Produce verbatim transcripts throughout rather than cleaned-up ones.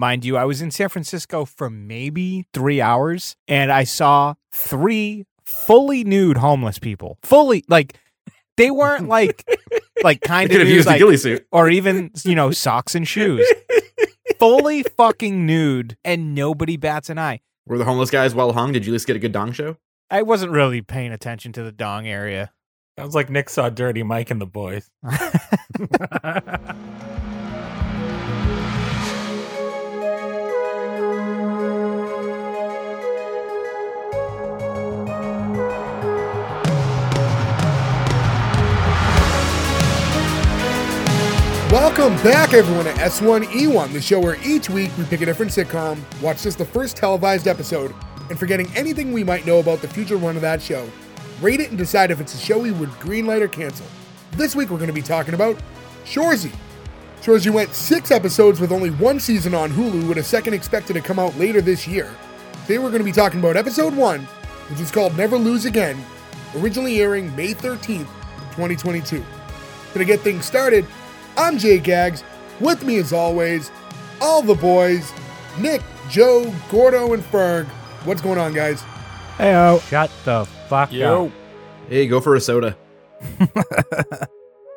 Mind you, I was in San Francisco for maybe three hours, and I saw three fully nude homeless people. Fully, like, they weren't like, like kind of used like, the ghillie suit, or even, you know, socks and shoes. Fully fucking nude, and nobody bats an eye. Were the homeless guys well hung? Did you at least get a good dong show? I wasn't really paying attention to the dong area. Sounds like Nick saw Dirty Mike and the Boys. Welcome back, everyone, to S one E one, the show where each week we pick a different sitcom, watch just the first televised episode, and forgetting anything we might know about the future run of that show, rate it and decide if it's a show we would greenlight or cancel. This week we're going to be talking about Shoresy. Shoresy went six episodes with only one season on Hulu, with a second expected to come out later this year. Today we're going to be talking about episode one, which is called Never Lose Again, originally airing May thirteenth, twenty twenty-two. Gonna get things started. I'm Jay Gags, with me as always, all the boys, Nick, Joe, Gordo, and Ferg. What's going on, guys? Hey-o. Shut the fuck Yo. up. Hey, go for a soda.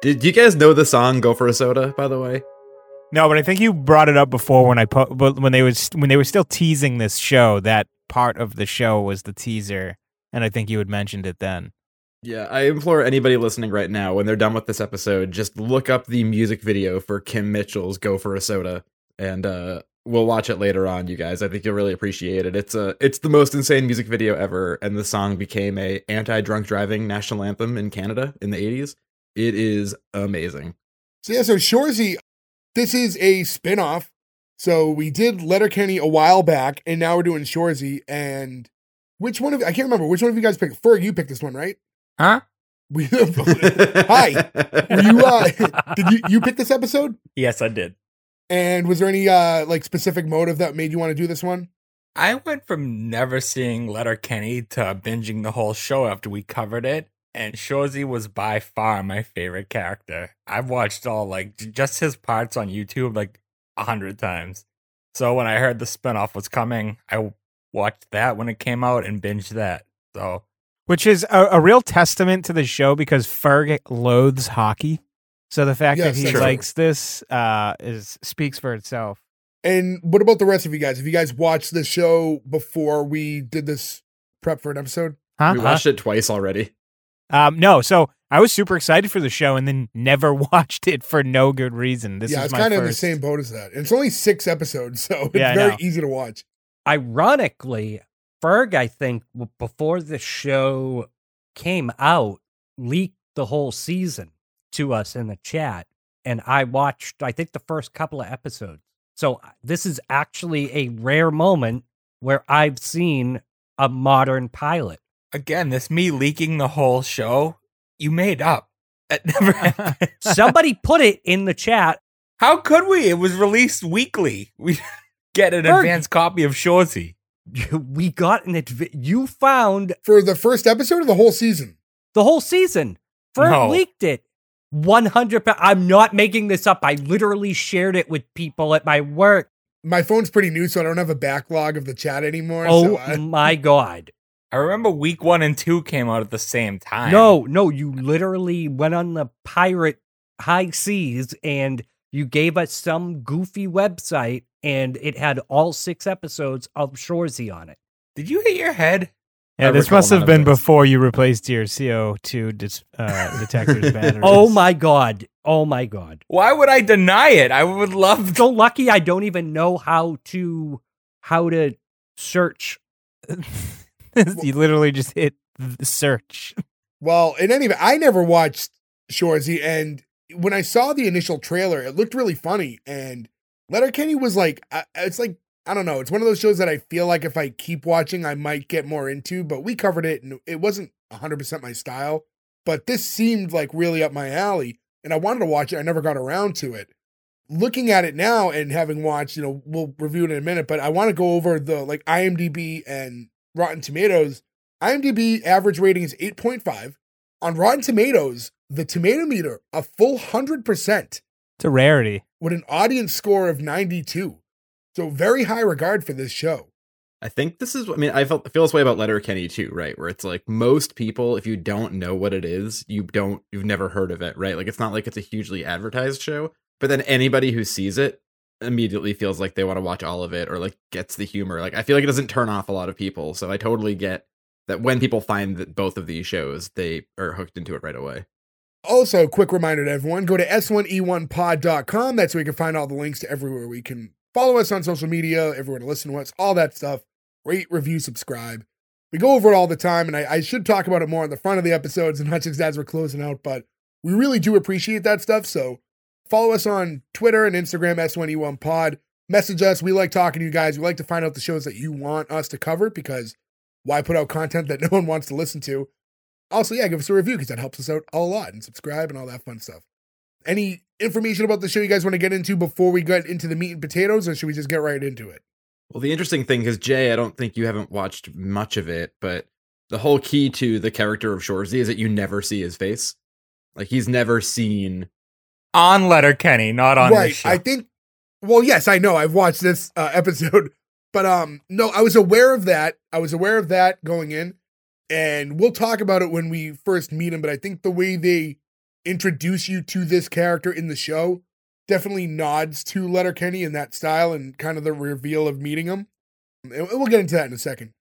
Did you guys know the song Go for a Soda, by the way? No, but I think you brought it up before when I po- when they was when they were still teasing this show. That part of the show was the teaser, and I think you had mentioned it then. Yeah, I implore anybody listening right now, when they're done with this episode, just look up the music video for Kim Mitchell's Go for a Soda, and uh, we'll watch it later on, you guys. I think you'll really appreciate it. It's a, it's the most insane music video ever, and the song became a anti-drunk driving national anthem in Canada in the eighties. It is amazing. So yeah, so Shoresy, this is a spinoff. So we did Letterkenny a while back, and now we're doing Shoresy, and which one of, I can't remember, which one of you guys picked? Ferg, you picked this one, right? Huh? We, hi. Were you, uh, did you you pick this episode? Yes, I did. And was there any uh, like specific motive that made you want to do this one? I went from never seeing Letterkenny to binging the whole show after we covered it, and Shoresy was by far my favorite character. I've watched all like just his parts on YouTube like a hundred times. So when I heard the spinoff was coming, I watched that when it came out and binged that. So. Which is a, a real testament to the show, because Ferg loathes hockey. So the fact yes, that he sure. likes this uh, is speaks for itself. And what about the rest of you guys? Have you guys watched this show before we did this prep for an episode? Huh? We watched huh? it twice already. Um, no, so I was super excited for the show and then never watched it for no good reason. This yeah, is it's my kind first. of the same boat as that. It's only six episodes, so it's yeah, very easy to watch. Ironically, Ferg, I think, before the show came out, leaked the whole season to us in the chat, and I watched, I think, the first couple of episodes. So this is actually a rare moment where I've seen a modern pilot. Again, this me leaking the whole show, you made up. It never Somebody put it in the chat. How could we? It was released weekly. We get an Ferg. advanced copy of Shoresy. We got an adv- you found for the first episode of the whole season. The whole season. Ferg no. leaked it. one hundred pa- I'm not making this up. I literally shared it with people at my work. My phone's pretty new, so I don't have a backlog of the chat anymore. Oh so I- my God. I remember week one and two came out at the same time. No, no, you literally went on the pirate high seas and you gave us some goofy website, and it had all six episodes of Shoresy on it. Did you hit your head? Yeah, I this must have been before you replaced your C O two dis- uh, detector's batteries. Oh, my God. Oh, my God. Why would I deny it? I would love to. So lucky I don't even know how to how to search. You literally just hit search. Well, in any event, I never watched Shoresy, and when I saw the initial trailer, it looked really funny, and Letterkenny was like, it's like, I don't know. It's one of those shows that I feel like if I keep watching, I might get more into, but we covered it and it wasn't one hundred percent my style, but this seemed like really up my alley and I wanted to watch it. I never got around to it. Looking at it now and having watched, you know, we'll review it in a minute, but I want to go over the like IMDb and Rotten Tomatoes. IMDb average rating is eight point five. On Rotten Tomatoes, the tomato meter, a full one hundred percent. It's a rarity. With an audience score of ninety-two. So very high regard for this show. I think this is, I mean, I felt, feel this way about Letterkenny too, right? Where it's like most people, if you don't know what it is, you don't, you've never heard of it, right? Like, it's not like it's a hugely advertised show, but then anybody who sees it immediately feels like they want to watch all of it, or like gets the humor. Like, I feel like it doesn't turn off a lot of people. So I totally get that when people find that both of these shows, they are hooked into it right away. Also, quick reminder to everyone, go to S one E one pod dot com. That's where you can find all the links to everywhere we can follow us on social media, everywhere to listen to us, all that stuff. Rate, review, subscribe. We go over it all the time, and I, I should talk about it more on the front of the episodes and not just as we're closing out, but we really do appreciate that stuff. So follow us on Twitter and Instagram, S one E one pod. Message us. We like talking to you guys. We like to find out the shows that you want us to cover, because why put out content that no one wants to listen to? Also, yeah, give us a review, because that helps us out a lot, and subscribe and all that fun stuff. Any information about the show you guys want to get into before we get into the meat and potatoes, or should we just get right into it? Well, the interesting thing is, Jay, I don't think you haven't watched much of it, but the whole key to the character of Shoresy is that you never see his face. Like, he's never seen on Letterkenny, not on right, this show. I think, well, yes, I know. I've watched this uh, episode, but um, no, I was aware of that. I was aware of that going in, and we'll talk about it when we first meet him. But I think the way they introduce you to this character in the show definitely nods to Letterkenny in that style and kind of the reveal of meeting him. And we'll get into that in a second.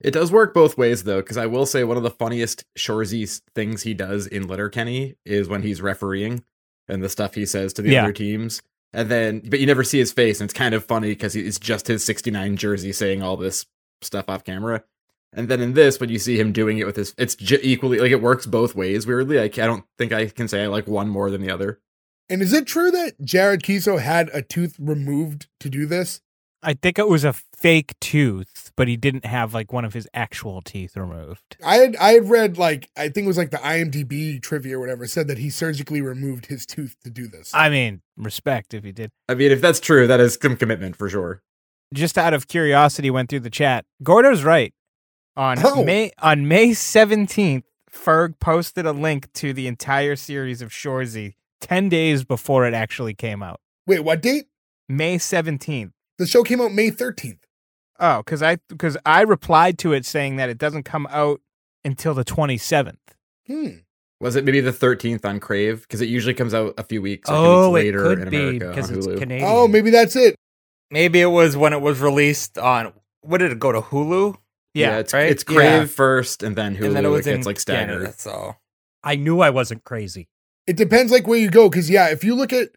It does work both ways, though, because I will say one of the funniest Shoresy things he does in Letterkenny is when he's refereeing and the stuff he says to the yeah. other teams. And then, but you never see his face, and it's kind of funny because it's just his sixty-nine jersey saying all this stuff off camera. And then in this, when you see him doing it with his, it's j- equally, like, it works both ways, weirdly. Like, I don't think I can say I like one more than the other. And is it true that Jared Keeso had a tooth removed to do this? I think it was a fake tooth, but he didn't have, like, one of his actual teeth removed. I had I had read, like, I think it was, like, the I M D B trivia or whatever, said that he surgically removed his tooth to do this. I mean, respect if he did. I mean, if that's true, that is some commitment for sure. Just out of curiosity, went through the chat. Gordo's right. On oh. May on May seventeenth, Ferg posted a link to the entire series of Shoresy ten days before it actually came out. Wait, what date? May seventeenth. The show came out May thirteenth. Oh, because I because I replied to it saying that it doesn't come out until the twenty-seventh. Hmm. Was it maybe the thirteenth on Crave? Because it usually comes out a few weeks, like oh, weeks later in America on Hulu. Oh, it could be, because it's Canadian. Oh, maybe that's it. Maybe it was when it was released on, what did it go to, Hulu? Yeah, yeah it's, right? it's Crave yeah. first, and then Hulu, and then it, was it gets, in, like, staggered. Yeah, that's all. I knew I wasn't crazy. It depends, like, where you go, because, yeah, if you look at,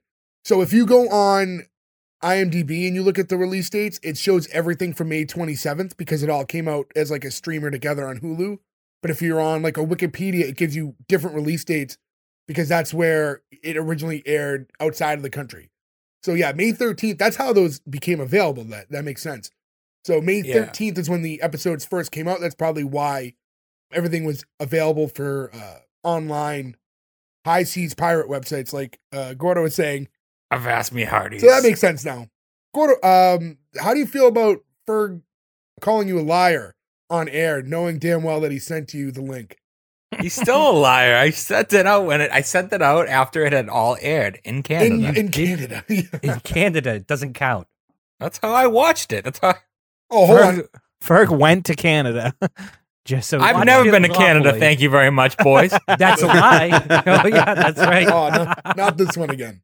so if you go on I M D B and you look at the release dates, it shows everything from May twenty-seventh, because it all came out as, like, a streamer together on Hulu. But if you're on, like, a Wikipedia, it gives you different release dates, because that's where it originally aired outside of the country. So, yeah, May thirteenth, that's how those became available. That, that makes sense. So May yeah. thirteenth is when the episodes first came out. That's probably why everything was available for uh, online high seas pirate websites, like uh, Gordo was saying. Avast me hearties. So that makes sense now. Gordo, um, how do you feel about Ferg calling you a liar on air, knowing damn well that he sent you the link? He's still a liar. I sent it out when it, I sent it out after it had all aired in Canada. In, in Canada, in Canada, it doesn't count. That's how I watched it. That's how. I- Oh, hold Ferg, on. Ferg went to Canada. Just so I've never been to Canada. Awfully. Thank you very much, boys. That's a lie. Oh, yeah, that's right. Oh, no, not this one again.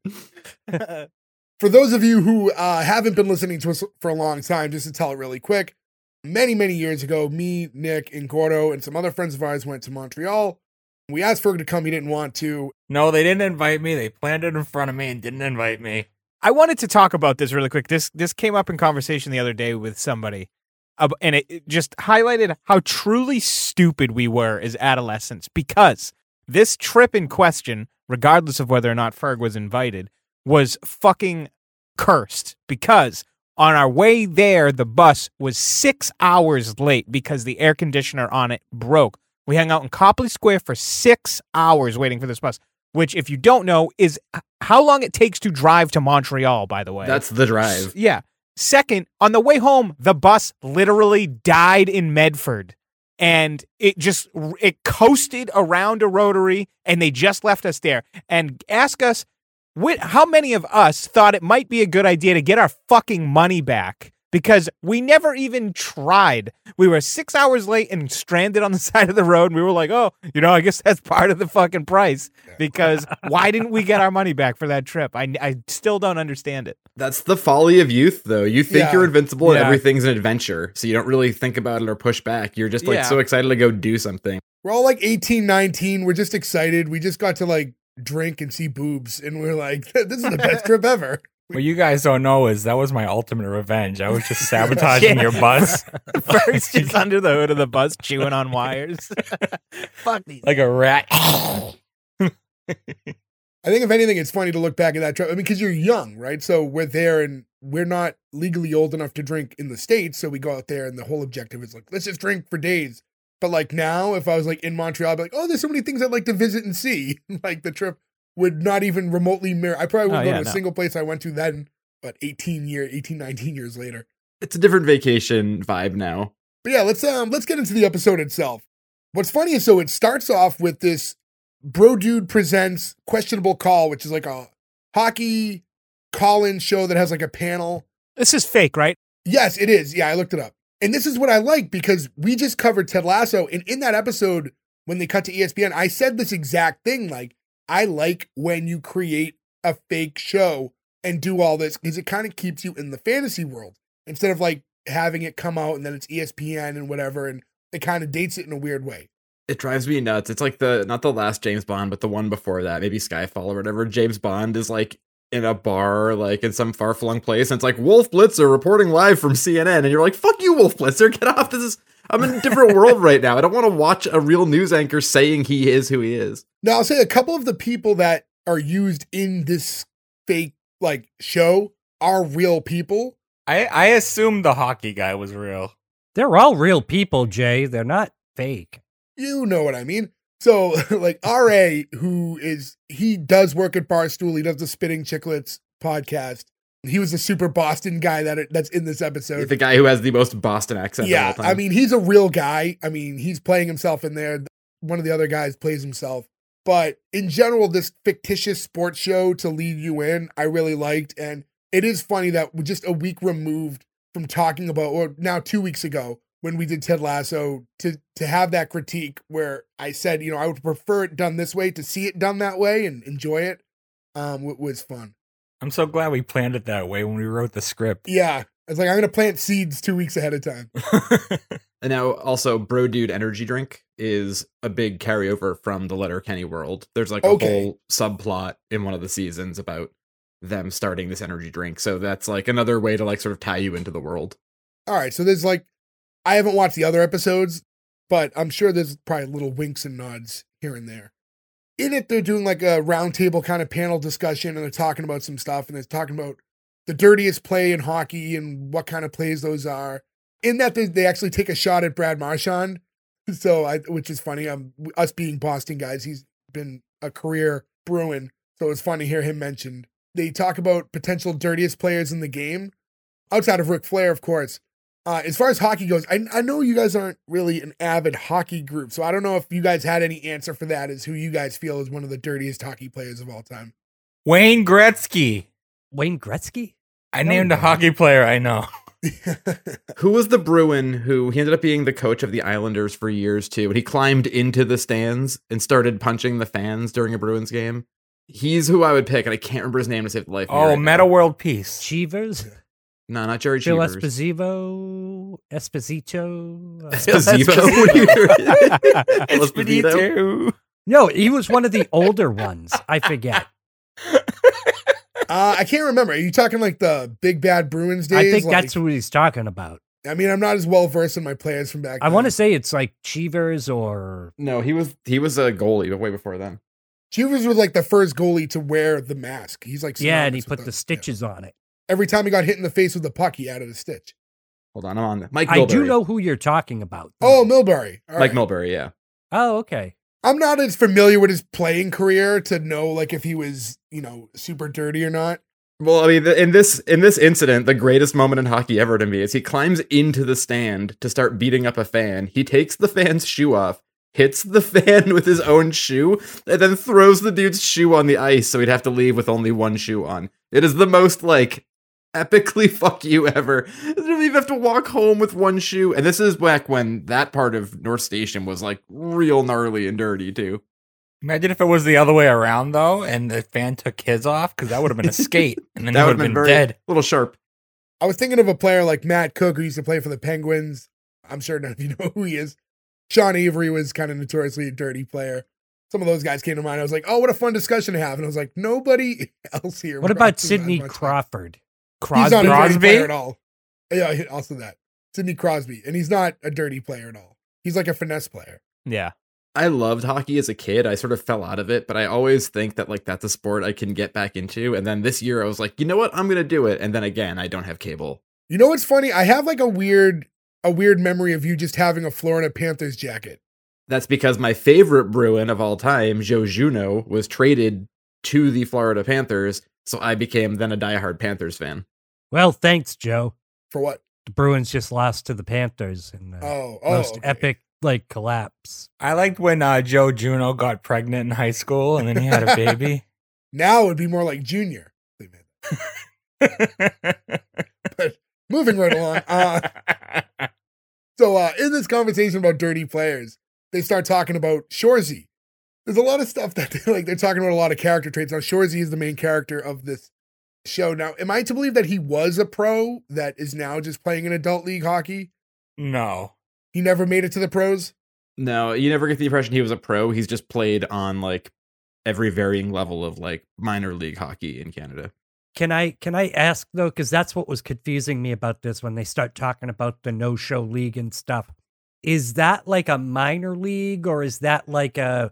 For those of you who uh, haven't been listening to us for a long time, just to tell it really quick, many, many years ago, me, Nick, and Gordo, and some other friends of ours went to Montreal. We asked Ferg to come. He didn't want to. No, they didn't invite me. They planned it in front of me and didn't invite me. I wanted to talk about this really quick. This this came up in conversation the other day with somebody, uh, and it, it just highlighted how truly stupid we were as adolescents, because this trip in question, regardless of whether or not Ferg was invited, was fucking cursed, because on our way there, the bus was six hours late because the air conditioner on it broke. We hung out in Copley Square for six hours waiting for this bus, which, if you don't know, is how long it takes to drive to Montreal, by the way. That's the drive. Yeah. Second, on the way home, the bus literally died in Medford, and it just, it coasted around a rotary, and they just left us there. And ask us Wh- how many of us thought it might be a good idea to get our fucking money back? Because we never even tried. We were six hours late and stranded on the side of the road. And we were like, oh, you know, I guess that's part of the fucking price. Because why didn't we get our money back for that trip? I, I still don't understand it. That's the folly of youth, though. You think yeah. you're invincible yeah. and everything's an adventure. So you don't really think about it or push back. You're just like yeah. so excited to go do something. We're all like eighteen, nineteen. We're just excited. We just got to like drink and see boobs. And we're like, this is the best trip ever. What you guys don't know is that was my ultimate revenge. I was just sabotaging yeah. your bus. First, just under the hood of the bus, chewing on wires. Fuck these. Like a rat. I think, if anything, it's funny to look back at that trip. I mean, because you're young, right? So we're there, and we're not legally old enough to drink in the States. So we go out there, and the whole objective is like, let's just drink for days. But like now, if I was like in Montreal, I'd be like, oh, there's so many things I'd like to visit and see. Like the trip would not even remotely mirror. I probably wouldn't oh, go yeah, to a no. single place I went to then, but eighteen, year, eighteen, nineteen years later. It's a different vacation vibe now. But yeah, let's um, let's get into the episode itself. What's funny is, so it starts off with this Bro Dude Presents Questionable Call, which is like a hockey call-in show that has like a panel. This is fake, right? Yes, it is. Yeah, I looked it up. And this is what I like, because we just covered Ted Lasso, and in that episode, when they cut to E S P N, I said this exact thing, like, I like when you create a fake show and do all this, because it kind of keeps you in the fantasy world instead of like having it come out and then it's E S P N and whatever. And it kind of dates it in a weird way. It drives me nuts. It's like the, not the last James Bond, but the one before that, maybe Skyfall or whatever. James Bond is like in a bar, like in some far flung place. And it's like Wolf Blitzer reporting live from C N N. And you're like, fuck you, Wolf Blitzer. Get off. This is, I'm in a different world right now. I don't want to watch a real news anchor saying he is who he is. Now, I'll say a couple of the people that are used in this fake like show are real people. I, I assume the hockey guy was real. They're all real people, Jay. They're not fake. You know what I mean? So like R A, who is, he does work at Barstool. He does the Spitting Chicklets podcast. He was the super Boston guy that that's in this episode. The guy who has the most Boston accent. Yeah, of all time. I mean, he's a real guy. I mean, he's playing himself in there. One of the other guys plays himself. But in general, this fictitious sports show to lead you in, I really liked. And it is funny that we're just a week removed from talking about, or now two weeks ago when we did Ted Lasso, to, to have that critique where I said, you know, I would prefer it done this way to see it done that way and enjoy it. Um, it was fun. I'm so glad we planned it that way when we wrote the script. Yeah. I was like, I'm going to plant seeds two weeks ahead of time. And now also Bro Dude Energy Drink is a big carryover from the Letterkenny world. There's like okay. a whole subplot in one of the seasons about them starting this energy drink. So that's like another way to like sort of tie you into the world. All right. So there's like, I haven't watched the other episodes, but I'm sure there's probably little winks and nods here and there. In it, they're doing like a roundtable kind of panel discussion, and they're talking about some stuff, and they're talking about the dirtiest play in hockey and what kind of plays those are. In that, they, they actually take a shot at Brad Marchand, so I, which is funny. Um, us being Boston guys, he's been a career Bruin, so it's fun to hear him mentioned. They talk about potential dirtiest players in the game, outside of Ric Flair, of course. Uh, as far as hockey goes, I, I know you guys aren't really an avid hockey group, so I don't know if you guys had any answer for that, is who you guys feel is one of the dirtiest hockey players of all time. Wayne Gretzky. Wayne Gretzky? I, I named know. a hockey player I know. Who was the Bruin who, he ended up being the coach of the Islanders for years too, and he climbed into the stands and started punching the fans during a Bruins game? He's who I would pick, and I can't remember his name to save the life. Oh, right Meta now. World Peace. Cheevers? No, not Jerry Phil Cheevers. Esposito. Esposito. Esposito. Esposito. No, he was one of the older ones. I forget. uh, I can't remember. Are you talking like the Big Bad Bruins days? I think like, that's who he's talking about. I mean, I'm not as well versed in my players from back then. I want to say it's like Cheevers or... No, he was he was a goalie, but way before then. Cheevers was like the first goalie to wear the mask. He's like... Yeah, and he put the stitches yeah. on it. Every time he got hit in the face with a puck, he added a stitch. Hold on, I'm on. Mike Milbury. I do know who you're talking about. Though. Oh, Milbury. All Mike right. Milbury, yeah. Oh, okay. I'm not as familiar with his playing career to know like if he was, you know, super dirty or not. Well, I mean, in this in this incident, the greatest moment in hockey ever to me is he climbs into the stand to start beating up a fan. He takes the fan's shoe off, hits the fan with his own shoe, and then throws the dude's shoe on the ice, so he'd have to leave with only one shoe on. It is the most, like, epically fuck you ever. You have to walk home with one shoe, and this is back when that part of North Station was, like, real gnarly and dirty, too. Imagine if it was the other way around, though, and the fan took his off, because that would have been a skate, and then that he would have been, been dead. A little sharp. I was thinking of a player like Matt Cooke, who used to play for the Penguins. I'm sure none of you know who he is. Sean Avery was kind of notoriously a dirty player. Some of those guys came to mind. I was like, oh, what a fun discussion to have. And I was like, nobody else here. What about Sidney Crawford? Crosby? He's not a dirty player at all. Yeah, also that. Sidney Crosby. And he's not a dirty player at all. He's like a finesse player. Yeah. I loved hockey as a kid. I sort of fell out of it, but I always think that, like, that's a sport I can get back into. And then this year I was like, you know what? I'm going to do it. And then again, I don't have cable. You know what's funny? I have like a weird, a weird memory of you just having a Florida Panthers jacket. That's because my favorite Bruin of all time, Joé Juneau, was traded to the Florida Panthers. So I became then a diehard Panthers fan. Well, thanks, Joe. For what? The Bruins just lost to the Panthers in the oh, oh, most okay. epic like collapse. I liked when uh, Joé Juneau got pregnant in high school and then he had a baby. Now it would be more like Junior. But moving right along. Uh, so uh, in this conversation about dirty players, they start talking about Shoresy. There's a lot of stuff that they, like, they're talking about a lot of character traits. Now Shoresy is the main character of this show. Now, am I to believe that he was a pro that is now just playing in adult league hockey? No. He never made it to the pros? No, you never get the impression he was a pro. He's just played on, like, every varying level of, like, minor league hockey in Canada. Can I can I ask, though, because that's what was confusing me about this when they start talking about the no-show league and stuff. Is that, like, a minor league, or is that, like, a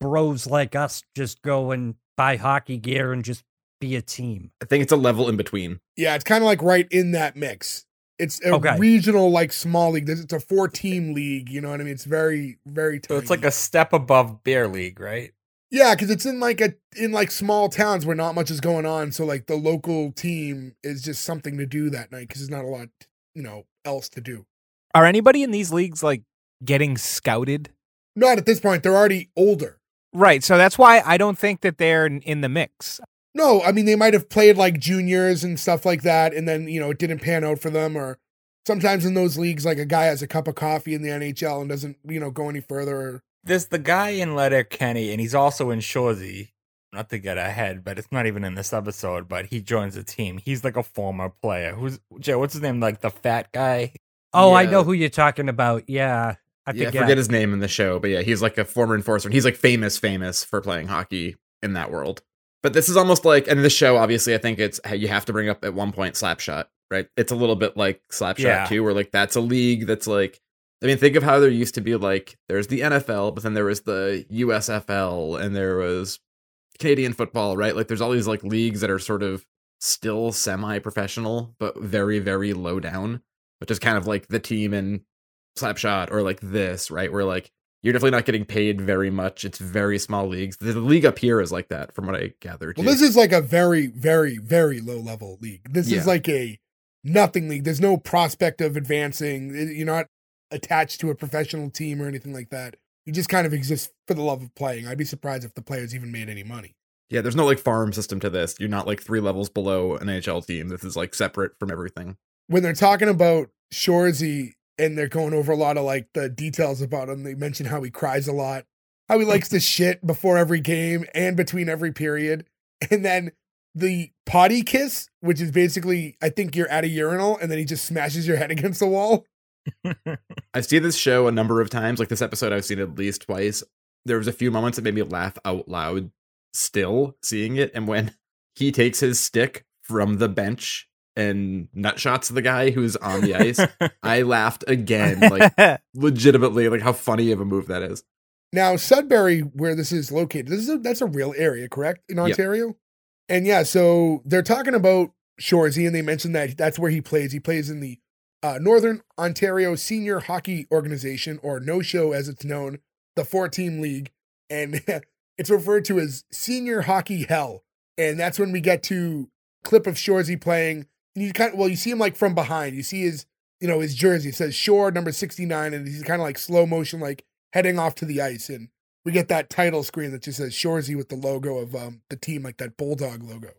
bros like us just go and buy hockey gear and just be a team? I think it's a level in between. Yeah, it's kind of, like, right in that mix. It's a okay. regional, like, small league. It's a four-team league, you know what I mean? It's very, very tiny. So it's like a step above beer league, right? Yeah, because it's in, like, a in like small towns where not much is going on, so, like, the local team is just something to do that night because there's not a lot, you know, else to do. Are anybody in these leagues, like, getting scouted? Not at this point. They're already older. Right, so that's why I don't think that they're in the mix. No, I mean, they might have played, like, juniors and stuff like that, and then, you know, it didn't pan out for them, or sometimes in those leagues, like, a guy has a cup of coffee in the N H L and doesn't, you know, go any further. Or... There's the guy in Letterkenny, and he's also in Shoresy, not to get ahead, but it's not even in this episode, but he joins a team. He's, like, a former player. Who's Joe, what's his name, like, the fat guy? Oh, yeah. I know who you're talking about, yeah. I forget. Yeah, I forget his name in the show, but yeah, he's, like, a former enforcer, and he's, like, famous, famous for playing hockey in that world. But this is almost like, and this show, obviously, I think it's, you have to bring up at one point Slapshot, right? It's a little bit like Slapshot, yeah. too, where, like, that's a league that's, like, I mean, think of how there used to be, like, there's the N F L, but then there was the U S F L, and there was Canadian football, right? Like, there's all these, like, leagues that are sort of still semi-professional, but very, very low down, which is kind of like the team in Slapshot or, like, this, right? Where, like, you're definitely not getting paid very much. It's very small leagues. The league up here is like that, from what I gathered. Well, this is like a very, very, very low level league. This yeah. is like a nothing league. There's no prospect of advancing. You're not attached to a professional team or anything like that. You just kind of exist for the love of playing. I'd be surprised if the players even made any money. Yeah, there's no, like, farm system to this. You're not, like, three levels below an N H L team. This is, like, separate from everything. When they're talking about Shoresy, and they're going over a lot of, like, the details about him. They mention how he cries a lot, how he likes to shit before every game and between every period. And then the potty kiss, which is basically, I think you're at a urinal, and then he just smashes your head against the wall. I've seen this show a number of times. Like, this episode, I've seen it at least twice. There was a few moments that made me laugh out loud still seeing it. And when he takes his stick from the bench and nutshots the guy who's on the ice, I laughed again, like, legitimately, like, how funny of a move that is. Now, Sudbury, where this is located, this is a, that's a real area, correct, in Ontario? Yep. And yeah, so they're talking about Shoresy, and they mentioned that that's where he plays. He plays in the uh, Northern Ontario Senior Hockey Organization, or no-show as it's known, the four-team league, and it's referred to as Senior Hockey Hell, and that's when we get to a clip of Shoresy playing. And you kind of, well, you see him, like, from behind. You see his, you know, his jersey. It says Shore, number sixty-nine, and he's kind of, like, slow motion, like, heading off to the ice, and we get that title screen that just says Shoresy with the logo of um, the team, like that bulldog logo.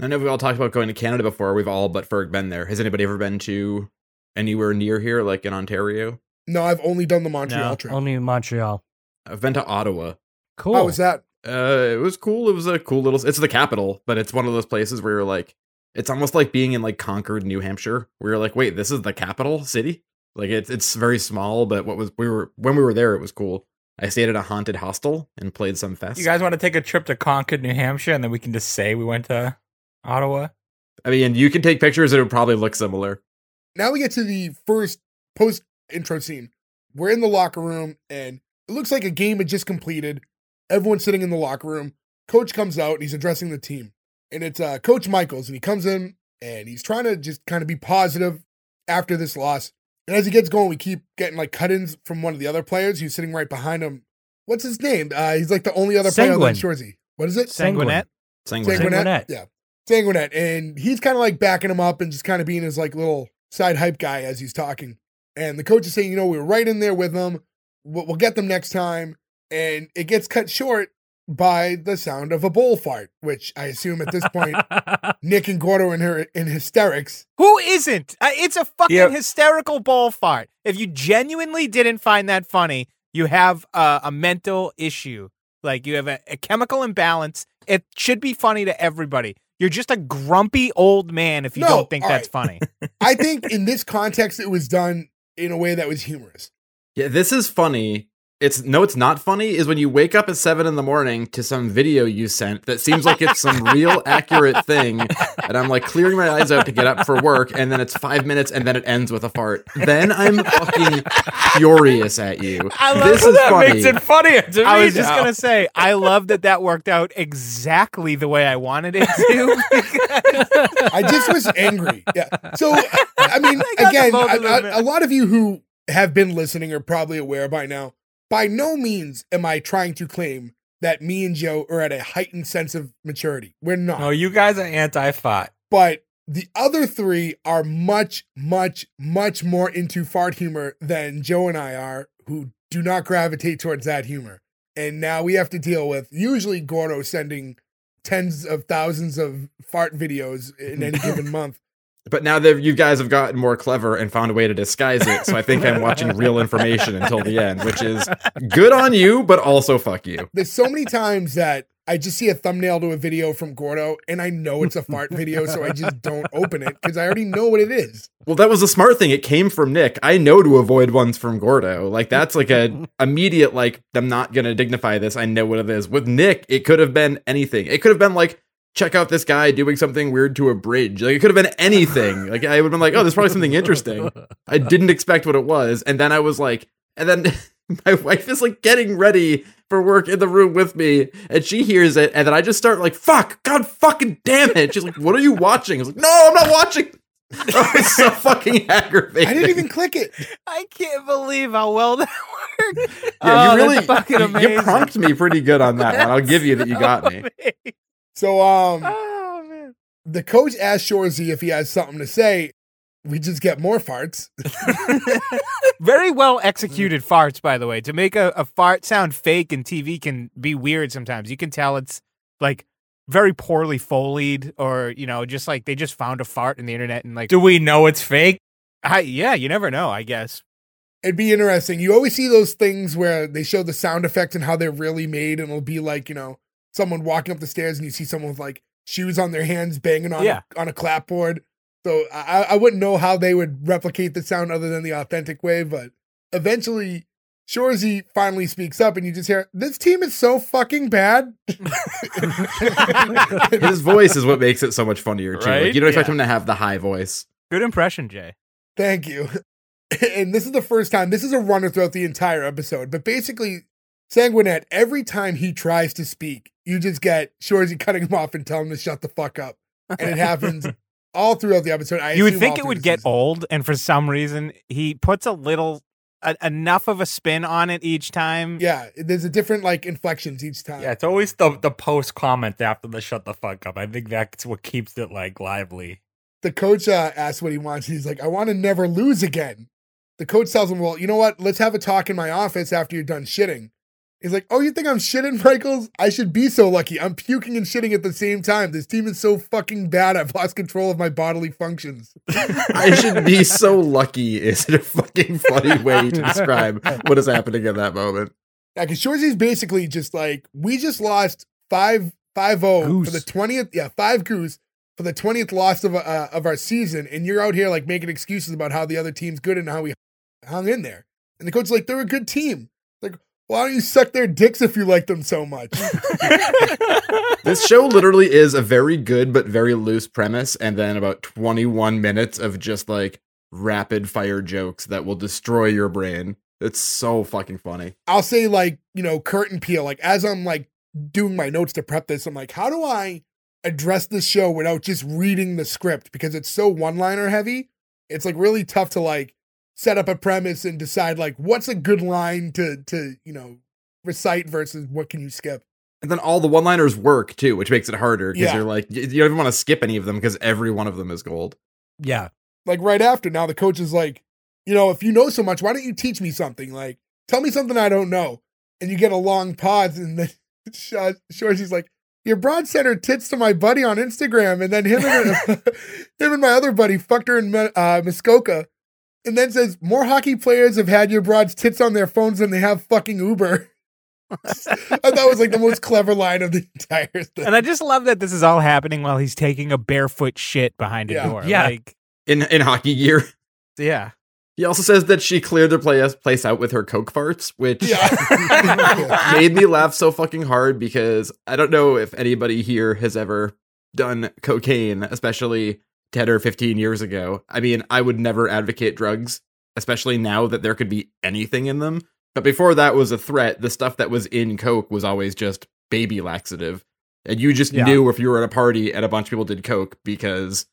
I know we've all talked about going to Canada before. We've all but Ferg been there. Has anybody ever been to anywhere near here, like in Ontario? No, I've only done the Montreal no, trip. Only in Montreal. I've been to Ottawa. Cool. How was that? Uh, it was cool. It was a cool little... It's the capital, but it's one of those places where you're like... It's almost like being in like Concord, New Hampshire, where you're like, wait, this is the capital city? Like it's it's very small, but what was we were when we were there, it was cool. I stayed at a haunted hostel and played some fest. You guys want to take a trip to Concord, New Hampshire, and then we can just say we went to Ottawa? I mean, you can take pictures, it would probably look similar. Now we get to the first post-intro scene. We're in the locker room, and it looks like a game had just completed. Everyone's sitting in the locker room. Coach comes out, and he's addressing the team. And it's uh, Coach Michaels, and he comes in, and he's trying to just kind of be positive after this loss. And as he gets going, we keep getting, like, cut-ins from one of the other players who's sitting right behind him. What's his name? Uh, he's, like, the only other Sanguine. player on Shoresy. What is it? Sanguinette. Sanguinette. Sanguinette. Yeah. Sanguinette. And he's kind of, like, backing him up and just kind of being his, like, little side hype guy as he's talking. And the coach is saying, you know, we were right in there with them. We'll, we'll get them next time. And it gets cut short by the sound of a bull fart, which I assume at this point, Nick and Gordo in her in hysterics. Who isn't? Uh, it's a fucking yep. hysterical bull fart. If you genuinely didn't find that funny, you have uh, a mental issue. Like you have a, a chemical imbalance. It should be funny to everybody. You're just a grumpy old man if you no, don't think that's right. funny. I think in this context, it was done in a way that was humorous. Yeah, this is funny. It's no, it's not funny is when you wake up at seven in the morning to some video you sent that seems like it's some real accurate thing. And I'm like clearing my eyes out to get up for work. And then it's five minutes and then it ends with a fart. Then I'm fucking furious at you. I love this is that funny. Makes it funnier to me I was now. just going to say, I love that that worked out exactly the way I wanted it to. I just was angry. Yeah. So, I mean, I again, I, I, a lot of you who have been listening are probably aware by now. By no means am I trying to claim that me and Joe are at a heightened sense of maturity. We're not. No, you guys are anti-fart. But the other three are much, much, much more into fart humor than Joe and I are, who do not gravitate towards that humor. And now we have to deal with usually Gordo sending tens of thousands of fart videos in any given month. But now that you guys have gotten more clever and found a way to disguise it, so I think I'm watching real information until the end, which is good on you, but also fuck you. There's so many times that I just see a thumbnail to a video from Gordo, and I know it's a fart video, so I just don't open it, because I already know what it is. Well, that was the smart thing. It came from Nick. I know to avoid ones from Gordo. Like, that's like a immediate, like, I'm not going to dignify this. I know what it is. With Nick, it could have been anything. It could have been, like, check out this guy doing something weird to a bridge. Like it could have been anything. Like I would have been like, oh, there's probably something interesting. I didn't expect what it was. And then I was like, and then my wife is like getting ready for work in the room with me. And she hears it. And then I just start like, fuck, God fucking damn it. She's like, what are you watching? I was like, no, I'm not watching. Oh, it's so fucking aggravating. I didn't even click it. I can't believe how well that worked. Yeah, oh, you really, fucking amazing. You prompt me pretty good on that one. I'll give you that you got me. So um, oh, man. The coach asks Shoresy if he has something to say. We just get more farts. Very well executed farts, by the way. To make a, a fart sound fake in T V can be weird sometimes. You can tell it's like very poorly foleyed or, you know, just like they just found a fart in the internet and like. Do we know it's fake? I, yeah, you never know, I guess. It'd be interesting. You always see those things where they show the sound effects and how they're really made and it'll be like, you know. Someone walking up the stairs and you see someone with like shoes on their hands banging on, yeah. on a clapboard. So I, I wouldn't know how they would replicate the sound other than the authentic way. But eventually Shoresy finally speaks up and you just hear, this team is so fucking bad. His voice is what makes it so much funnier too. Right? Like, you don't expect yeah. him to have the high voice. Good impression, Jay. Thank you. And this is the first time, this is a runner throughout the entire episode, but basically Sanguinette, every time he tries to speak, you just get Shoresy cutting him off and telling him to shut the fuck up. And it happens all throughout the episode. I you would think it would get season. old, and for some reason, he puts a little, a, enough of a spin on it each time. Yeah, there's a different, like, inflections each time. Yeah, it's always the, the post-comment after the shut the fuck up. I think that's what keeps it, like, lively. The coach uh, asks what he wants. He's like, I want to never lose again. The coach tells him, well, you know what? Let's have a talk in my office after you're done shitting. He's like, oh, you think I'm shitting, Michaels? I should be so lucky. I'm puking and shitting at the same time. This team is so fucking bad. I've lost control of my bodily functions. I should be so lucky is a fucking funny way to describe what is happening in that moment. Yeah, because Shoresy's basically just like, we just lost five, five oh for the twentieth. Yeah, five goose for the twentieth loss of uh, of our season. And you're out here like making excuses about how the other team's good and how we hung in there. And the coach's like, they're a good team. Like, why don't you suck their dicks if you like them so much? This show literally is a very good but very loose premise, and then about twenty-one minutes of just like rapid fire jokes that will destroy your brain. It's so fucking funny. I'll say, like, you know, curtain peel. Like, as I'm like doing my notes to prep this, I'm like, how do I address this show without just reading the script? Because it's so one-liner heavy. It's like really tough to like set up a premise and decide like what's a good line to, to, you know, recite versus what can you skip. And then all the one-liners work too, which makes it harder because yeah. you're like, you don't even want to skip any of them because every one of them is gold. Yeah. Like right after, now the coach is like, you know, if you know so much, why don't you teach me something? Like, tell me something I don't know. And you get a long pause, and then Shoresy's like, your broad sent her tits to my buddy on Instagram, and then him and, her, him and my other buddy fucked her in uh, Muskoka. And then says, more hockey players have had your broad's tits on their phones than they have fucking Uber. I thought it was like the most clever line of the entire thing. And I just love that this is all happening while he's taking a barefoot shit behind a yeah. door. Yeah. Like, in, in hockey gear. Yeah. He also says that she cleared the play- place out with her coke farts, which yeah. made me laugh so fucking hard because I don't know if anybody here has ever done cocaine, especially ten or fifteen years ago. I mean, I would never advocate drugs, especially now that there could be anything in them. But before that was a threat, the stuff that was in coke was always just baby laxative. And you just yeah. knew if you were at a party and a bunch of people did coke because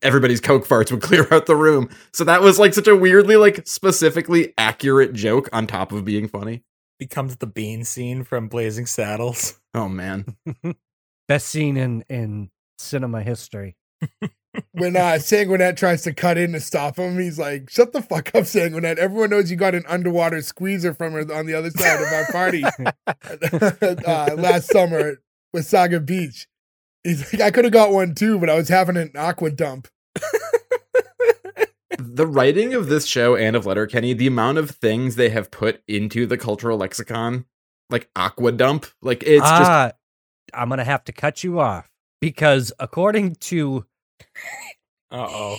everybody's coke farts would clear out the room. So that was like such a weirdly, like, specifically accurate joke on top of being funny. Becomes the bean scene from Blazing Saddles. Oh, man. Best scene in, in cinema history. When uh, Sanguinet tries to cut in to stop him, he's like, shut the fuck up, Sanguinet. Everyone knows you got an underwater squeezer from her on the other side of our party uh, last summer with Saga Beach. He's like, I could have got one too, but I was having an aqua dump. The writing of this show and of Letterkenny, the amount of things they have put into the cultural lexicon, like aqua dump, like it's ah, just. I'm going to have to cut you off because according to. Uh-oh.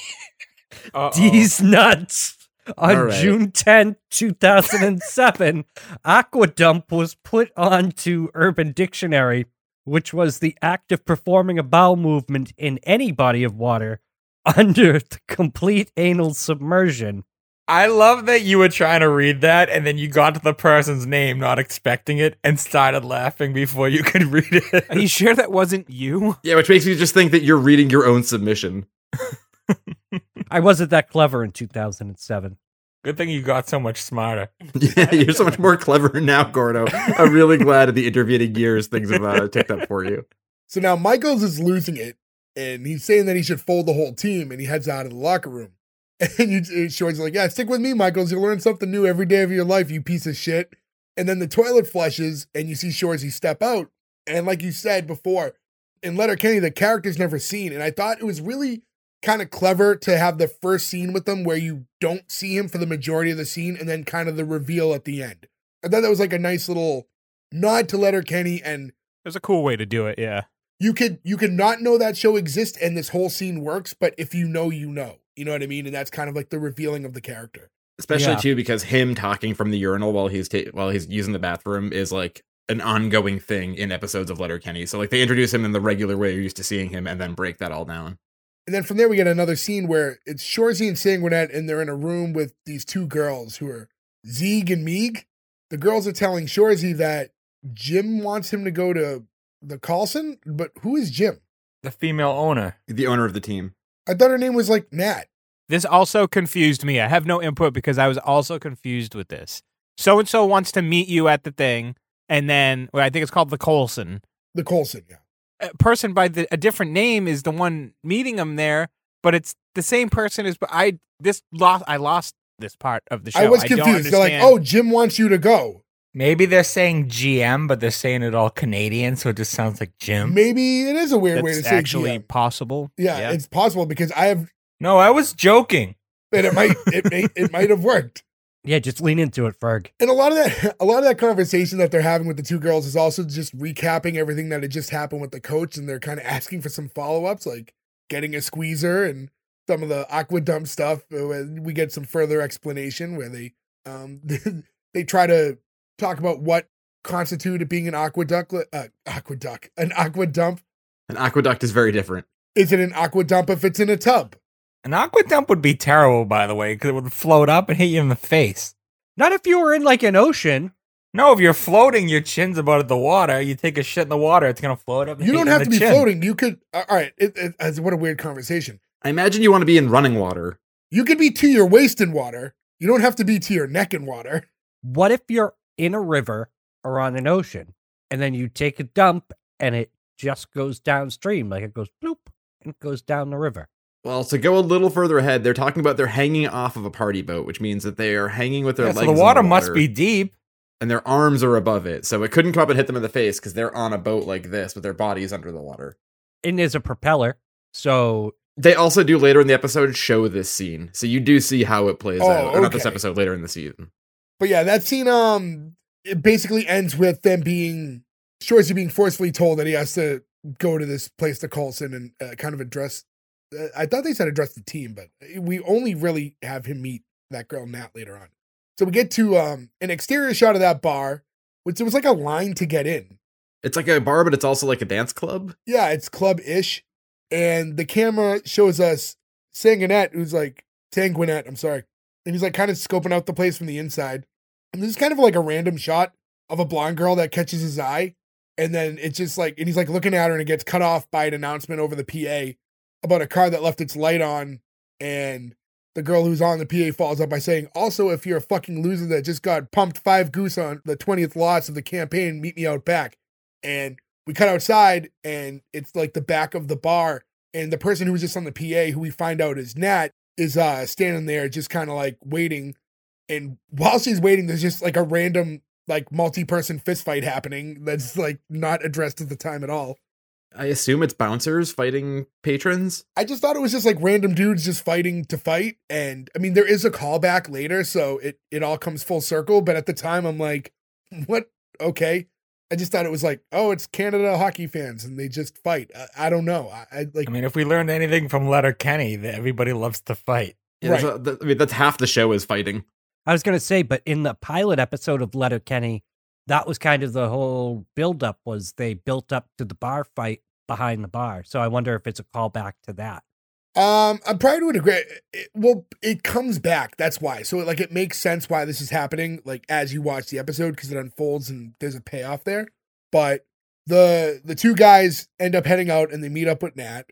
Uh-oh. These nuts. On right. June tenth, two thousand seven, aquadump was put onto Urban Dictionary, which was the act of performing a bowel movement in any body of water under the complete anal submersion. I love that you were trying to read that, and then you got to the person's name not expecting it and started laughing before you could read it. Are you sure that wasn't you? Yeah, which makes me just think that you're reading your own submission. I wasn't that clever in two thousand seven. Good thing you got so much smarter. Yeah, you're so much more clever now, Gordo. I'm really glad in the intervening years things have uh, ticked up for you. So now Michaels is losing it, and he's saying that he should fold the whole team, and he heads out of the locker room. And Shoresy's like, yeah, stick with me, Michaels. You'll learn something new every day of your life, you piece of shit. And then the toilet flushes, and you see Shoresy step out. And like you said before, in Letterkenny, the character's never seen. And I thought it was really kind of clever to have the first scene with them where you don't see him for the majority of the scene and then kind of the reveal at the end. I thought that was like a nice little nod to Letterkenny, and it was a cool way to do it. Yeah. You could, you could not know that show exists and this whole scene works, but if you know, you know, you know what I mean? And that's kind of like the revealing of the character. Especially yeah. too, because him talking from the urinal while he's, ta- while he's using the bathroom is like an ongoing thing in episodes of Letterkenny. So like they introduce him in the regular way you're used to seeing him and then break that all down. And then from there, we get another scene where it's Shoresy and Sanguinet, and they're in a room with these two girls who are Zeeg and Meeg. The girls are telling Shoresy that Jim wants him to go to the Carlson, but who is Jim? The female owner. The owner of the team. I thought her name was like Nat. This also confused me. I have no input because I was also confused with this. So-and-so wants to meet you at the thing, and then, well, I think it's called the Carlson. The Carlson, yeah. A person by the, a different name is the one meeting him there, but it's the same person as. But I this lost. I lost this part of the show. I was confused. I they're like, oh, Jim wants you to go. Maybe they're saying G M, but they're saying it all Canadian, so it just sounds like Jim. Maybe it is a weird That's way to say G M. It's actually possible. Yeah, yeah, it's possible because I have... No, I was joking. And it might it may, it might have worked. Yeah, just lean into it, Ferg. And a lot of that a lot of that conversation that they're having with the two girls is also just recapping everything that had just happened with the coach, and they're kind of asking for some follow-ups, like getting a squeezer and some of the aqua dump stuff. We get some further explanation where they um they, they try to talk about what constituted being an aqueduct, uh, aqueduct, an aqua dump. An aqueduct is very different. Is it an aqua dump if it's in a tub? An aqua dump would be terrible, by the way, because it would float up and hit you in the face. Not if you were in, like, an ocean. No, if you're floating, your chin's above the water. You take a shit in the water, it's going to float up and you hit you in the chin. You don't have to be chin. floating. You could... All right. It, it, it, what a weird conversation. I imagine you want to be in running water. You could be to your waist in water. You don't have to be to your neck in water. What if you're in a river or on an ocean, and then you take a dump, and it just goes downstream? Like, it goes bloop, and it goes down the river. Well, to go a little further ahead, they're talking about they're hanging off of a party boat, which means that they are hanging with their yeah, legs. So the water, in the water must be deep. And their arms are above it. So it couldn't come up and hit them in the face because they're on a boat like this, but their body is under the water. And there's a propeller. So they also do later in the episode show this scene. So you do see how it plays oh, out. Or okay. Not this episode, later in the season. But yeah, that scene um it basically ends with them being Shoresy being forcefully told that he has to go to this place to Carlson and uh, kind of address. I thought they said address the team, but we only really have him meet that girl, Nat, later on. So we get to um, an exterior shot of that bar, which it was like a line to get in. It's like a bar, but it's also like a dance club. Yeah, it's club-ish. And the camera shows us Sanguinette, who's like, Sanguinette, I'm sorry. And he's like kind of scoping out the place from the inside. And this is kind of like a random shot of a blonde girl that catches his eye. And then it's just like, and he's like looking at her and it gets cut off by an announcement over the P A about a car that left its light on, and the girl who's on the P A follows up by saying, also, if you're a fucking loser that just got pumped five goose on the twentieth loss of the campaign, meet me out back. And we cut outside, and it's like the back of the bar, and the person who was just on the P A, who we find out is Nat, is uh, standing there just kind of like waiting, and while she's waiting, there's just like a random like multi-person fist fight happening that's like not addressed at the time at all. I assume it's bouncers fighting patrons. I just thought it was just like random dudes just fighting to fight. And I mean, there is a callback later, so it, it all comes full circle. But at the time, I'm like, what? Okay. I just thought it was like, oh, it's Canada hockey fans and they just fight. I, I don't know. I, I like. I mean, if we learned anything from Letterkenny, that everybody loves to fight. Yeah, right. a, that, I mean, that's half the show is fighting. I was going to say, but in the pilot episode of Letterkenny, that was kind of the whole buildup, was they built up to the bar fight behind the bar. So I wonder if it's a callback to that. Um, I probably would agree. It, well, it comes back. That's why. So it, like, it makes sense why this is happening, like, as you watch the episode, because it unfolds and there's a payoff there. But the the two guys end up heading out and they meet up with Nat.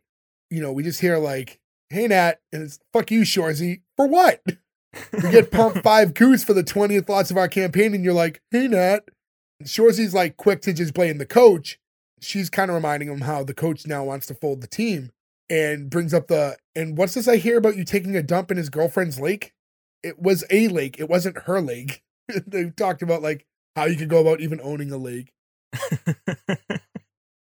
You know, we just hear like, hey, Nat, and it's fuck you, Shoresy. For what? We get pumped five goose for the twentieth loss of our campaign. And you're like, hey, Nat. Shoresy's like quick to just blame the coach. She's kind of reminding him how the coach now wants to fold the team, and brings up the, and what's this I hear about you taking a dump in his girlfriend's lake? It was a lake. It wasn't her lake. They talked about like how you could go about even owning a lake.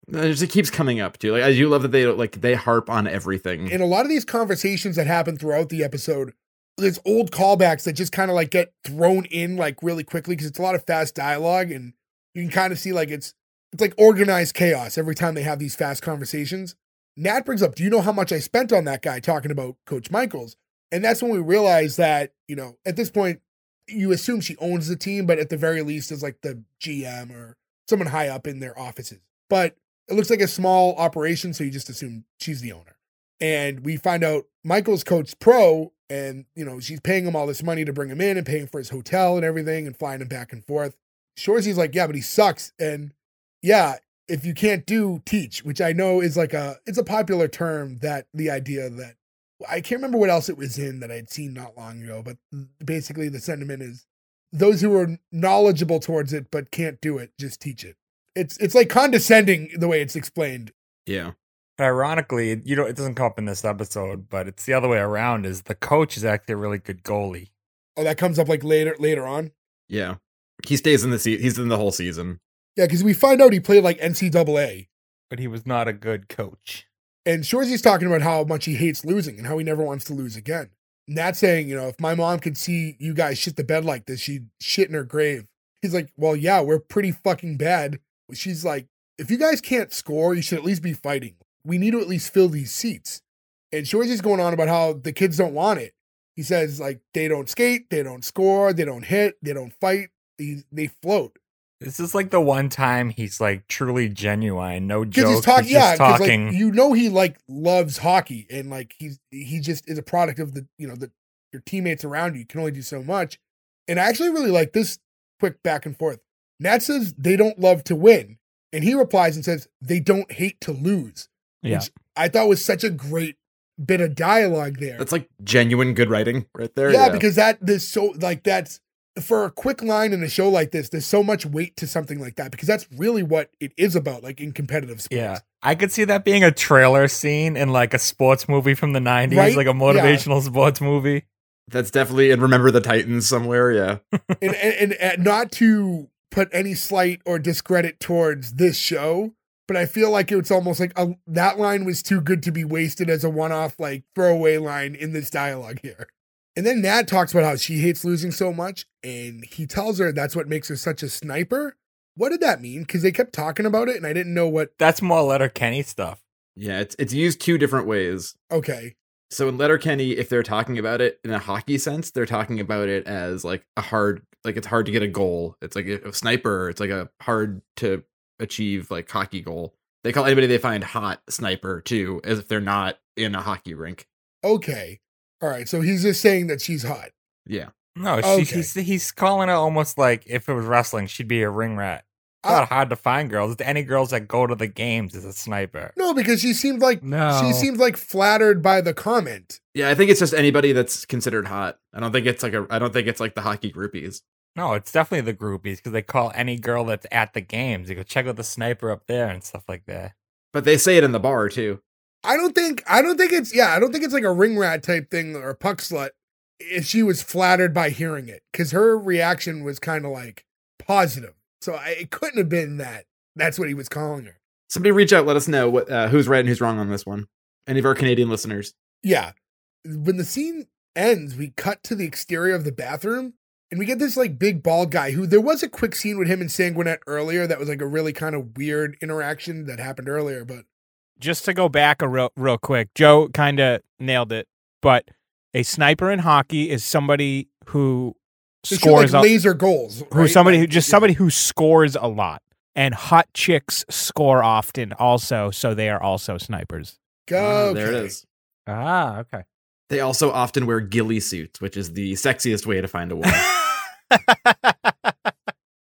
It keeps coming up too. Like, I do love that they like, they harp on everything. And a lot of these conversations that happen throughout the episode, there's old callbacks that just kind of like get thrown in like really quickly. Cause it's a lot of fast dialogue, and you can kind of see like it's it's like organized chaos every time they have these fast conversations. Nat brings up, do you know how much I spent on that guy, talking about Coach Michaels? And that's when we realize that, you know, at this point, you assume she owns the team, but at the very least is like the G M or someone high up in their offices. But it looks like a small operation, so you just assume she's the owner. And we find out Michaels coached pro, and, you know, she's paying him all this money to bring him in and paying for his hotel and everything and flying him back and forth. Shoresy's like, yeah, but he sucks. And yeah, if you can't do, teach, which I know is like a, it's a popular term, that the idea that, I can't remember what else it was in that I'd seen not long ago, but basically the sentiment is those who are knowledgeable towards it, but can't do it, just teach it. It's, it's like condescending the way it's explained. Yeah. Ironically, you know, it doesn't come up in this episode, but it's the other way around, is the coach is actually a really good goalie. Oh, that comes up like later, later on. Yeah, he stays in the se- he's in the whole season. Yeah, because we find out he played like N C double A, but he was not a good coach. And Shoresy's talking about how much he hates losing and how he never wants to lose again. And that's saying, you know, if my mom could see you guys shit the bed like this, she'd shit in her grave. He's like, well, yeah, we're pretty fucking bad. She's like, if you guys can't score, you should at least be fighting. We need to at least fill these seats. And Shoresy's going on about how the kids don't want it. He says, like, they don't skate, they don't score, they don't hit, they don't fight, they, they float. This is like the one time he's like truly genuine, no joke. He's talk- he's yeah, talking. Like, you know, he like loves hockey, and like he's he just is a product of the you know the your teammates around you. You can only do so much. And I actually really like this quick back and forth. Matt says they don't love to win, and he replies and says they don't hate to lose. Yeah, which I thought was such a great bit of dialogue there. That's like genuine good writing right there. Yeah, yeah. Because that this so like that's. For a quick line in a show like this, there's so much weight to something like that, because that's really what it is about, like in competitive sports. Yeah, I could see that being a trailer scene in like a sports movie from the nineties, right? Like a motivational yeah. sports movie. That's definitely in Remember the Titans somewhere, yeah. and, and, and not to put any slight or discredit towards this show, but I feel like it's almost like a, that line was too good to be wasted as a one-off like throwaway line in this dialogue here. And then Nat talks about how she hates losing so much, and he tells her that's what makes her such a sniper. What did that mean? Because they kept talking about it, and I didn't know what... That's more Letterkenny stuff. Yeah, it's it's used two different ways. Okay. So in Letterkenny, if they're talking about it in a hockey sense, they're talking about it as like a hard... Like it's hard to get a goal. It's like a, a sniper. It's like a hard to achieve like hockey goal. They call anybody they find hot sniper too, as if they're not in a hockey rink. Okay. All right, so he's just saying that she's hot. Yeah. No, she, okay. he's, he's calling it almost like if it was wrestling, she'd be a ring rat. It's uh, not hard to find girls. It's any girls that go to the games is a sniper. No, because she seemed like no. she seemed like flattered by the comment. Yeah, I think it's just anybody that's considered hot. I don't think it's like a. I don't think it's like the hockey groupies. No, it's definitely the groupies, because they call any girl that's at the games. They go check out the sniper up there and stuff like that. But they say it in the bar too. I don't think I don't think it's yeah I don't think it's like a ring rat type thing or a puck slut if she was flattered by hearing it, because her reaction was kind of like positive, so I, it couldn't have been that that's what he was calling her. Somebody reach out, let us know what uh, who's right and who's wrong on this one. Any of our Canadian listeners? Yeah, when the scene ends, we cut to the exterior of the bathroom, and we get this like big bald guy who there was a quick scene with him and Sanguinette earlier that was like a really kind of weird interaction that happened earlier, but. Just to go back a real, real quick, Joe kind of nailed it, but a sniper in hockey is somebody who so scores like a, laser goals, right? Who somebody who just yeah. somebody who scores a lot, and hot chicks score often also, so they are also snipers. Go okay. uh, there it is. Ah, okay. They also often wear ghillie suits, which is the sexiest way to find a woman.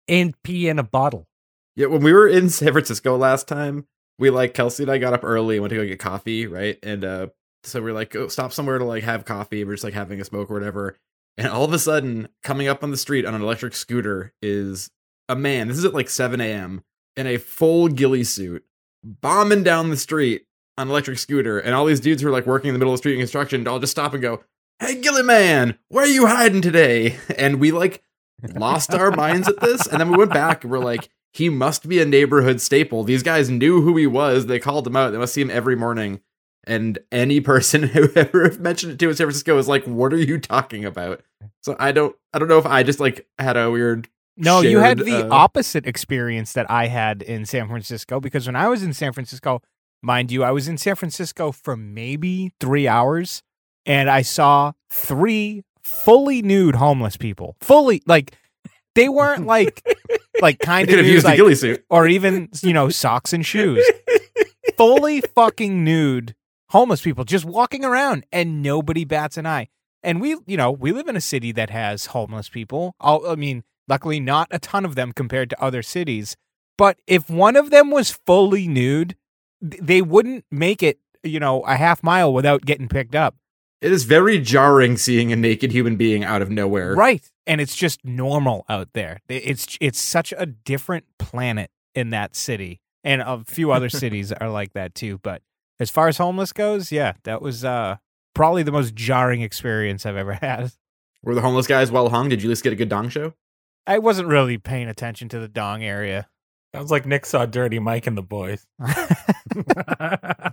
And pee in a bottle. Yeah, when we were in San Francisco last time. We like Kelsey and I got up early and went to go get coffee, right? And uh, so we're like, oh, stop somewhere to like have coffee. We're just like having a smoke or whatever. And all of a sudden, coming up on the street on an electric scooter is a man. This is at like seven a.m. in a full ghillie suit, bombing down the street on an electric scooter. And all these dudes who are like working in the middle of the street in construction all just stop and go, "Hey, ghillie man, where are you hiding today?" And we like lost our minds at this. And then we went back and we're like, he must be a neighborhood staple. These guys knew who he was. They called him out. They must see him every morning. And any person who ever mentioned it to in San Francisco is like, "What are you talking about?" So I don't, I don't know if I just like had a weird. No, shared, you had the uh, opposite experience that I had in San Francisco, because when I was in San Francisco, mind you, I was in San Francisco for maybe three hours, and I saw three fully nude homeless people. Fully like. They weren't like, like kind of used like, a ghillie suit, or even you know socks and shoes. Fully fucking nude homeless people just walking around, and nobody bats an eye. And we, you know, we live in a city that has homeless people. I'll, I mean, luckily not a ton of them compared to other cities. But if one of them was fully nude, they wouldn't make it, you know, a half mile without getting picked up. It is very jarring seeing a naked human being out of nowhere. Right. And it's just normal out there. It's it's such a different planet in that city. And a few other cities are like that too. But as far as homeless goes, yeah, that was uh, probably the most jarring experience I've ever had. Were the homeless guys well hung? Did you at least get a good dong show? I wasn't really paying attention to the dong area. Sounds like Nick saw Dirty Mike and the Boys.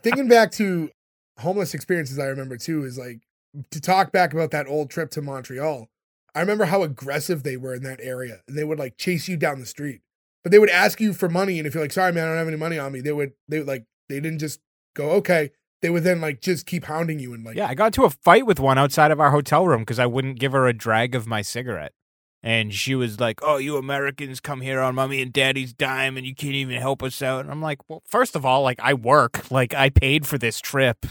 Thinking back to homeless experiences I remember, too, is like to talk back about that old trip to Montreal. I remember how aggressive they were in that area. They would like chase you down the street, but they would ask you for money. And if you're like, sorry, man, I don't have any money on me. They would, they would like, they didn't just go, okay. They would then like just keep hounding you. And like, yeah, I got into a fight with one outside of our hotel room because I wouldn't give her a drag of my cigarette. And she was like, oh, you Americans come here on mommy and daddy's dime and you can't even help us out. And I'm like, well, first of all, like I work, like I paid for this trip.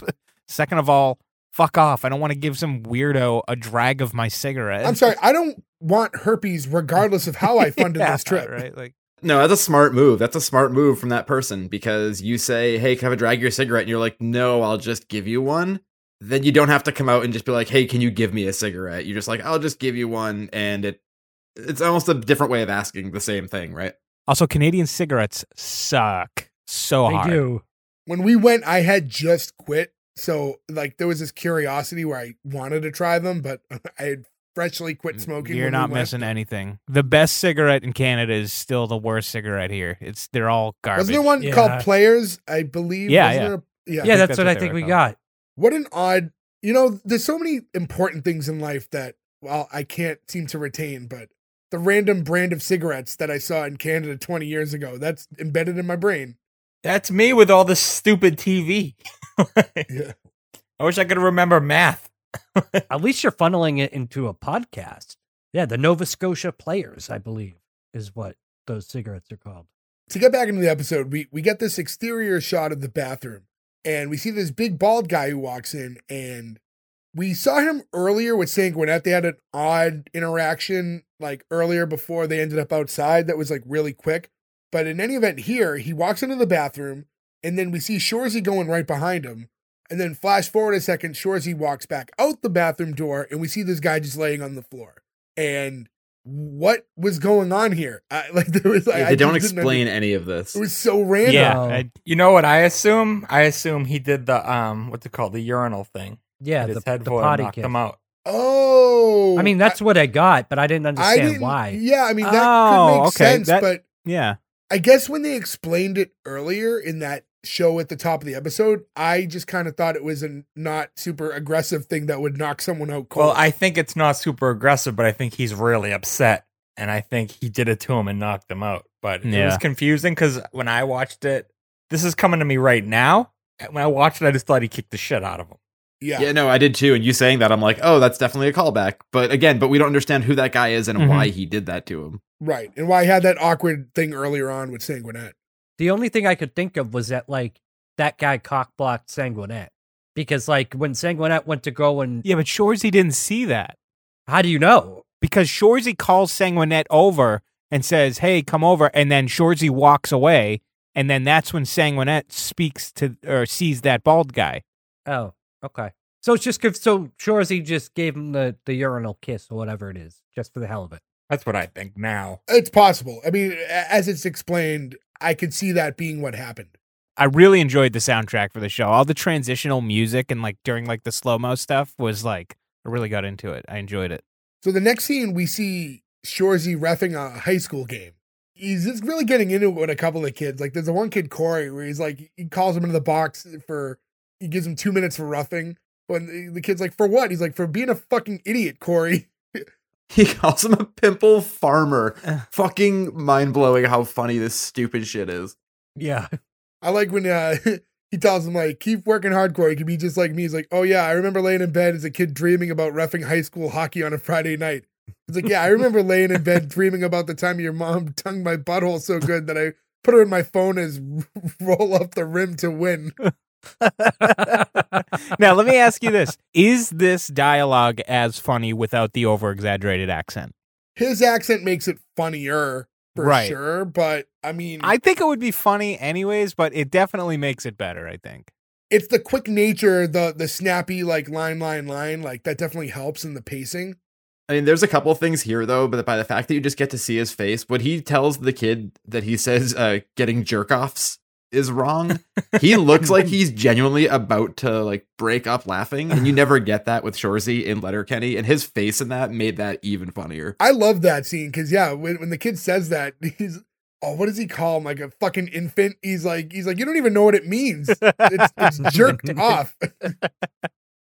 Second of all, fuck off. I don't want to give some weirdo a drag of my cigarette. I'm sorry. I don't want herpes regardless of how I funded yeah, this trip. Right? Like, no, that's a smart move. That's a smart move from that person because you say, hey, can I have a drag of your cigarette? And you're like, no, I'll just give you one. Then you don't have to come out and just be like, hey, can you give me a cigarette? You're just like, I'll just give you one. And it it's almost a different way of asking the same thing, right? Also, Canadian cigarettes suck so hard. They do. When we went, I had just quit. So, like, there was this curiosity where I wanted to try them, but I had freshly quit smoking. You're not missing anything. The best cigarette in Canada is still the worst cigarette here. It's they're all garbage. Wasn't there one yeah. called Players, I believe? Yeah, yeah. There, yeah. yeah, that's what I think we got. What an odd, you know, there's so many important things in life that, well, I can't seem to retain, but the random brand of cigarettes that I saw in Canada twenty years ago, that's embedded in my brain. That's me with all this stupid T V. Yeah. I wish I could remember math. At least you're funneling it into a podcast. Yeah, the Nova Scotia Players, I believe, is what those cigarettes are called. To get back into the episode, we, we get this exterior shot of the bathroom, and we see this big bald guy who walks in, and we saw him earlier with Saint Gwinnett. They had an odd interaction like earlier before they ended up outside that was like really quick. But in any event here, he walks into the bathroom, and then we see Shoresy going right behind him. And then flash forward a second, Shoresy walks back out the bathroom door, and we see this guy just laying on the floor. And what was going on here? I, like there was, yeah, I, they I don't explain under- any of this. It was so random. Yeah, I, you know what I assume? I assume he did the, um, what's it called, the urinal thing. Yeah, the, his head the potty knocked him out. Oh. I mean, that's I, what I got, but I didn't understand I didn't, why. Yeah, I mean, that oh, could make okay. sense, that, but... yeah. I guess when they explained it earlier in that show at the top of the episode, I just kind of thought it was a not super aggressive thing that would knock someone out cold. Well, I think it's not super aggressive, but I think he's really upset. And I think he did it to him and knocked him out. But yeah. It was confusing because when I watched it, this is coming to me right now. When I watched it, I just thought he kicked the shit out of him. Yeah. Yeah, no, I did too. And you saying that, I'm like, oh, that's definitely a callback. But again, but we don't understand who that guy is and mm-hmm. why he did that to him. Right. And why I had that awkward thing earlier on with Sanguinet. The only thing I could think of was that, like, that guy cock blocked Sanguinet. Because, like, when Sanguinet went to go and. Yeah, but Shoresy didn't see that. How do you know? Because Shoresy calls Sanguinet over and says, hey, come over. And then Shoresy walks away. And then that's when Sanguinet speaks to or sees that bald guy. Oh, okay. So it's just. So Shoresy just gave him the, the urinal kiss or whatever it is, just for the hell of it. That's what I think now. It's possible. I mean, as it's explained, I could see that being what happened. I really enjoyed the soundtrack for the show. All the transitional music and like during like the slow-mo stuff was like, I really got into it. I enjoyed it. So the next scene, we see Shoresy reffing a high school game. He's just really getting into it with a couple of kids. Like there's the one kid, Corey, where he's like, he calls him into the box for, he gives him two minutes for roughing. When the kid's like, for what? He's like, for being a fucking idiot, Corey. He calls him a pimple farmer. Fucking mind-blowing how funny this stupid shit is. Yeah. I like when uh, he tells him, like, keep working hardcore. You can be just like me. He's like, oh, yeah, I remember laying in bed as a kid dreaming about reffing high school hockey on a Friday night. He's like, yeah, I remember laying in bed dreaming about the time your mom tongued my butthole so good that I put her in my phone as roll up the rim to win. Now let me ask you this. Is this dialogue as funny without the over exaggerated accent? His accent makes it funnier for right. sure, but I mean I think it would be funny anyways, but it definitely makes it better, I think. It's the quick nature, the the snappy like line, line, line, like that definitely helps in the pacing. I mean, there's a couple things here, though, but by the fact that you just get to see his face, when he tells the kid that he says uh, getting jerk-offs, is wrong. He looks like he's genuinely about to like break up laughing, and you never get that with Shoresy in Letterkenny, and his face in that made that even funnier. I love that scene because yeah, when, when the kid says that, he's oh, what does he call him? Like a fucking infant? He's like, he's like, you don't even know what it means. It's, it's jerked off.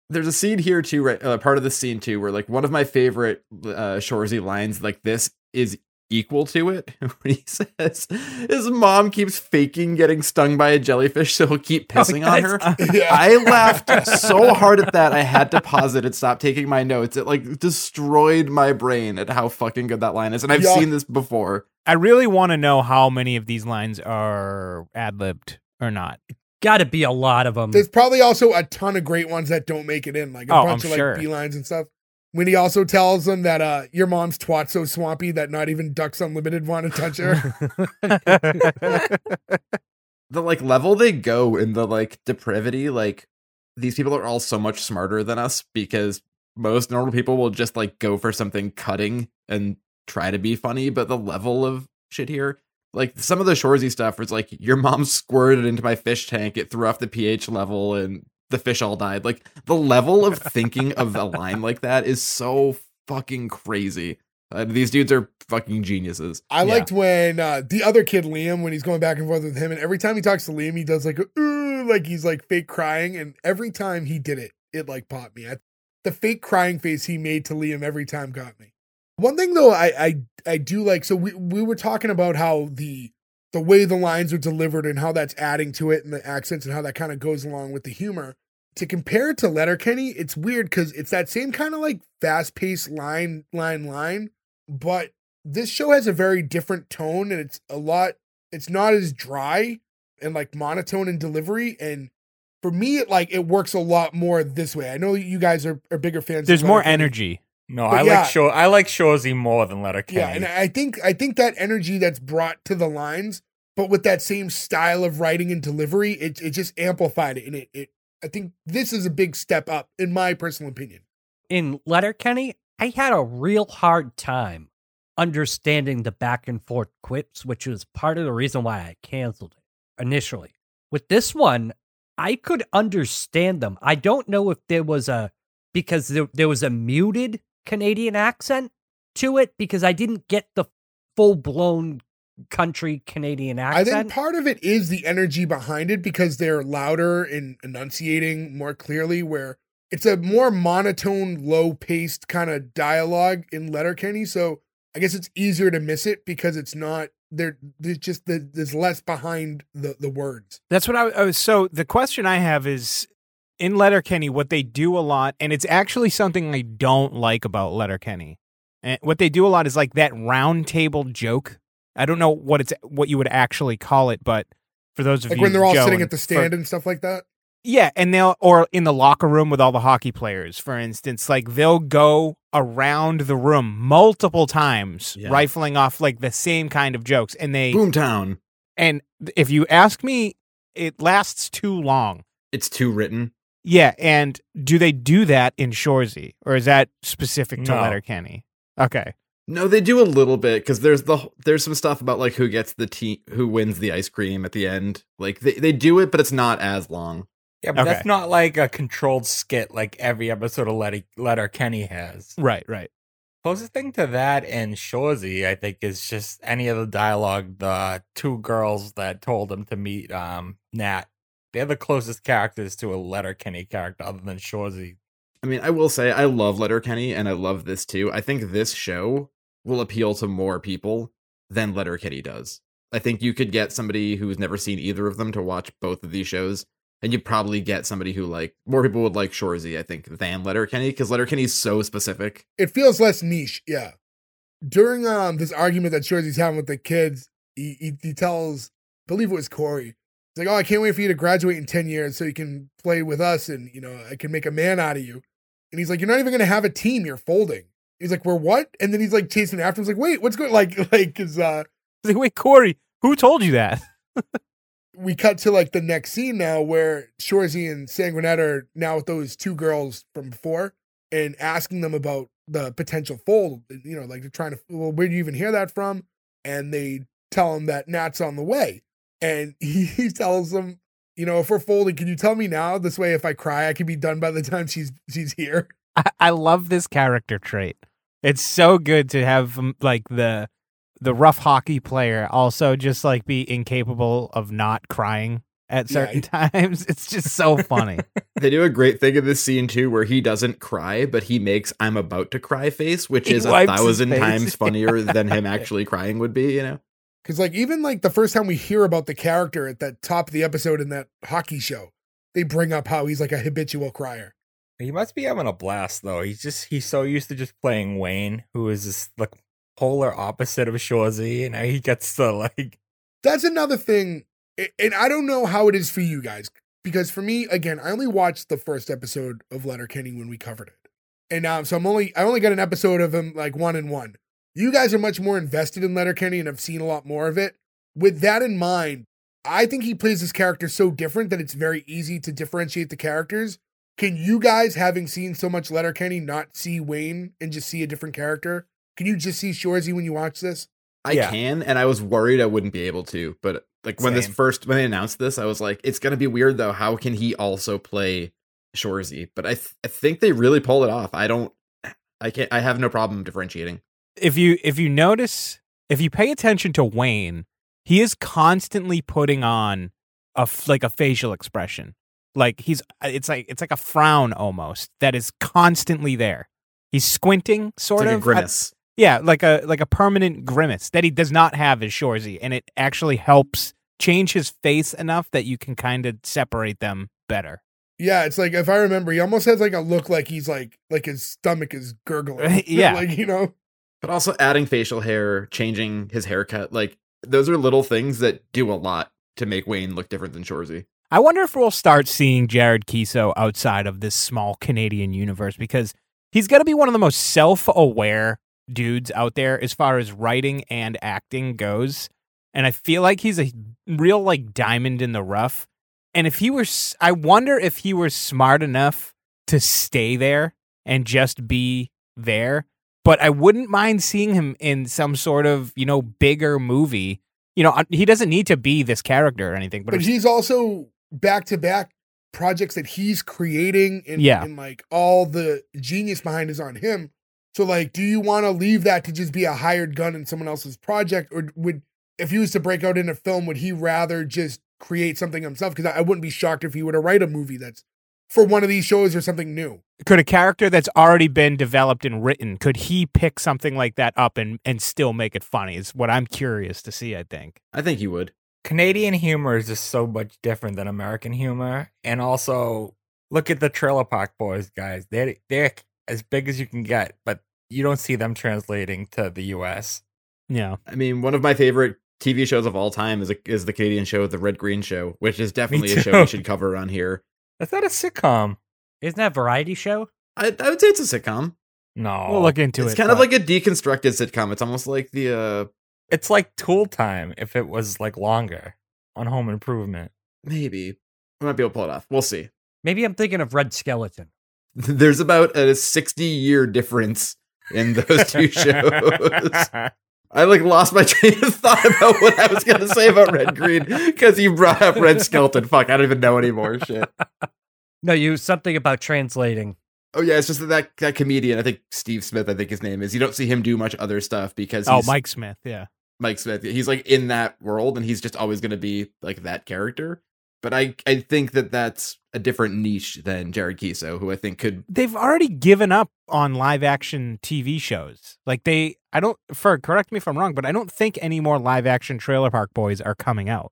There's a scene here too, right? Uh, part of the scene too, where like one of my favorite uh, Shoresy lines, like this is equal to it. When he says his mom keeps faking getting stung by a jellyfish, so he'll keep pissing oh, on her. Uh, yeah. I laughed so hard at that I had to pause it and stop taking my notes. It like destroyed my brain at how fucking good that line is, and I've yeah. seen this before. I really want to know how many of these lines are ad-libbed or not. Gotta be a lot of them. There's probably also a ton of great ones that don't make it in, like a oh, bunch I'm of sure. like B-lines and stuff. When he also tells them that uh, your mom's twat's so swampy that not even Ducks Unlimited want to touch her. The like level they go in the like depravity, like these people are all so much smarter than us because most normal people will just like go for something cutting and try to be funny, but the level of shit here, like some of the Shoresy stuff was like your mom squirted into my fish tank, it threw off the pH level and the fish all died. Like the level of thinking of a line like that is so fucking crazy. Uh, these dudes are fucking geniuses. I yeah. liked when uh, the other kid, Liam, when he's going back and forth with him, and every time he talks to Liam, he does like, ooh, like he's like fake crying. And every time he did it, it like popped me. I, the fake crying face he made to Liam every time got me. One thing though, I, I, I do like, so we, we were talking about how the, the way the lines are delivered and how that's adding to it and the accents and how that kind of goes along with the humor. To compare it to Letterkenny, it's weird because it's that same kind of like fast-paced line, line, line, but this show has a very different tone and it's a lot, it's not as dry and like monotone in delivery. And for me, it like, it works a lot more this way. I know you guys are, are bigger fans. There's more energy. No, but I yeah. like Shore, I like Shoresy more than Letterkenny. Yeah, and I think I think that energy that's brought to the lines, but with that same style of writing and delivery, it it just amplified it. And it, it I think this is a big step up, in my personal opinion. In Letterkenny, I had a real hard time understanding the back and forth quips, which was part of the reason why I canceled it initially. With this one, I could understand them. I don't know if there was a because there, there was a muted Canadian accent to it because I didn't get the full-blown country Canadian accent. I think part of it is the energy behind it because they're louder and enunciating more clearly, where it's a more monotone, low-paced kind of dialogue in Letterkenny. So I guess it's easier to miss it because it's not there. There's just the, there's less behind the, the words. That's what I, I was. So the question I have is, in Letterkenny, what they do a lot, and it's actually something I don't like about Letterkenny, and what they do a lot is like that round table joke. I don't know what it's what you would actually call it, but for those of like you, like when they're all Joe sitting and, at the stand for, and stuff like that. Yeah, and they'll or in the locker room with all the hockey players, for instance, like they'll go around the room multiple times, yeah. rifling off like the same kind of jokes, and they Boomtown. And if you ask me, it lasts too long. It's too written. Yeah, and do they do that in Shoresy, or is that specific to no. Letterkenny? Okay, no, they do a little bit because there's the there's some stuff about like who gets the tea, who wins the ice cream at the end. Like they, they do it, but it's not as long. Yeah, but okay. That's not like a controlled skit like every episode of Letter Letterkenny has. Right, right. Closest thing to that in Shoresy, I think, is just any of the dialogue. The two girls that told him to meet um, Nat. They're the closest characters to a Letterkenny character other than Shoresy. I mean, I will say I love Letterkenny and I love this too. I think this show will appeal to more people than Letterkenny does. I think you could get somebody who's never seen either of them to watch both of these shows, and you probably get somebody who like more people would like Shoresy, I think, than Letterkenny because Letterkenny is so specific. It feels less niche, yeah. During um this argument that Shoresy's having with the kids, he, he, he tells, I believe it was Corey. It's like, oh, I can't wait for you to graduate in ten years so you can play with us and, you know, I can make a man out of you. And he's like, you're not even going to have a team. You're folding. He's like, we're what? And then he's like chasing after him. He's like, wait, what's going on? Like, like, cause, uh, he's like, wait, Corey, who told you that? We cut to like the next scene now where Shoresy and Sanguinette are now with those two girls from before and asking them about the potential fold. You know, like they're trying to, well, where do you even hear that from? And they tell him that Nat's on the way. and he, he tells them, you know, if we're folding, can you tell me now? This way, if I cry, I can be done by the time she's she's here. I, I love this character trait. It's so good to have like the the rough hockey player also just like be incapable of not crying at certain yeah. times. It's just so funny. They do a great thing in this scene too, where he doesn't cry, but he makes "I'm about to cry" face, which he is a thousand times funnier yeah. than him actually crying would be, you know? Because like even like the first time we hear about the character at the top of the episode in that hockey show, they bring up how he's like a habitual crier. He must be having a blast though. He's just he's so used to just playing Wayne, who is this like polar opposite of Shoresy, and now he gets to like. That's another thing, and I don't know how it is for you guys, because for me, again, I only watched the first episode of Letterkenny when we covered it, and now um, so I'm only I only got an episode of him like one and one. You guys are much more invested in Letterkenny and have seen a lot more of it. With that in mind, I think he plays his character so different that it's very easy to differentiate the characters. Can you guys, having seen so much Letterkenny, not see Wayne and just see a different character? Can you just see Shoresy when you watch this? I yeah. can, and I was worried I wouldn't be able to. But like when Same. this first when they announced this, I was like, it's going to be weird though. How can he also play Shoresy? But I th- I think they really pulled it off. I don't. I can't. I have no problem differentiating. If you if you notice, if you pay attention to Wayne, he is constantly putting on a like a facial expression, like he's it's like it's like a frown almost that is constantly there. He's squinting, sort it's like of a grimace. I, yeah, like a like a permanent grimace that he does not have as Shoresy, and it actually helps change his face enough that you can kind of separate them better. Yeah, it's like if I remember, he almost has like a look like he's like like his stomach is gurgling. yeah, like you know. But also adding facial hair, changing his haircut, like those are little things that do a lot to make Wayne look different than Shoresy. I wonder if we'll start seeing Jared Keeso outside of this small Canadian universe, because he's got to be one of the most self-aware dudes out there as far as writing and acting goes. And I feel like he's a real like diamond in the rough. And if he were, I wonder if he were smart enough to stay there and just be there. But I wouldn't mind seeing him in some sort of, you know, bigger movie. You know, he doesn't need to be this character or anything. But, but he's also back-to-back projects that he's creating. And, yeah. and, like, all the genius behind is on him. So, like, do you want to leave that to just be a hired gun in someone else's project? Or would, if he was to break out in a film, would he rather just create something himself? Because I, I wouldn't be shocked if he were to write a movie that's for one of these shows or something new. Could a character that's already been developed and written, could he pick something like that up and, and still make it funny is what I'm curious to see, I think. I think he would. Canadian humor is just so much different than American humor. And also, look at the Trailer Park Boys, guys. They're, they're as big as you can get, but you don't see them translating to the U S. Yeah. I mean, one of my favorite T V shows of all time is, a, is the Canadian show, The Red Green Show, which is definitely a show we should cover on here. That's not a sitcom. Isn't that a variety show? I, I would say it's a sitcom. No. We'll look into it. It's kind of like a deconstructed sitcom. It's almost like the... Uh, it's like Tool Time if it was like longer on Home Improvement. Maybe. We might be able to pull it off. We'll see. Maybe I'm thinking of Red Skelton. There's about a sixty-year difference in those two shows. I like lost my train of thought about what I was going to say about Red Green because you brought up Red Skelton. Fuck, I don't even know anymore. Shit. No, you something about translating. Oh, yeah. It's just that, that that comedian, I think Steve Smith, I think his name is. You don't see him do much other stuff because. He's, oh, Mike Smith. Yeah. Mike Smith. He's like in that world and he's just always going to be like that character. But I, I think that that's a different niche than Jared Keeso, who I think could. They've already given up on live action T V shows. Like they I don't for correct me if I'm wrong, but I don't think any more live action Trailer Park Boys are coming out.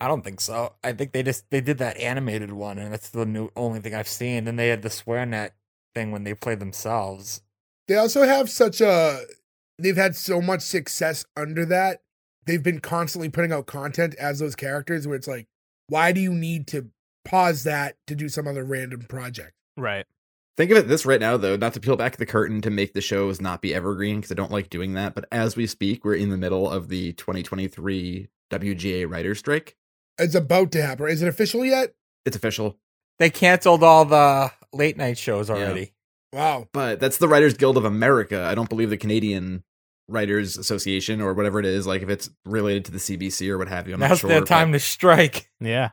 I don't think so. I think they just, they did that animated one, and that's the new only thing I've seen. Then they had the Swear Net thing when they play themselves. They also have such a, they've had so much success under that. They've been constantly putting out content as those characters where it's like, why do you need to pause that to do some other random project? Right. Think of it this right now, though, not to peel back the curtain to make the shows not be evergreen, because I don't like doing that. But as we speak, we're in the middle of the twenty twenty-three W G A writer's strike. It's about to happen. Is it official yet? It's official. They canceled all the late night shows already. Yeah. Wow. But that's the Writers Guild of America. I don't believe the Canadian Writers Association or whatever it is, like if it's related to the C B C or what have you, I'm That's not sure. That's their time but... to strike. Yeah.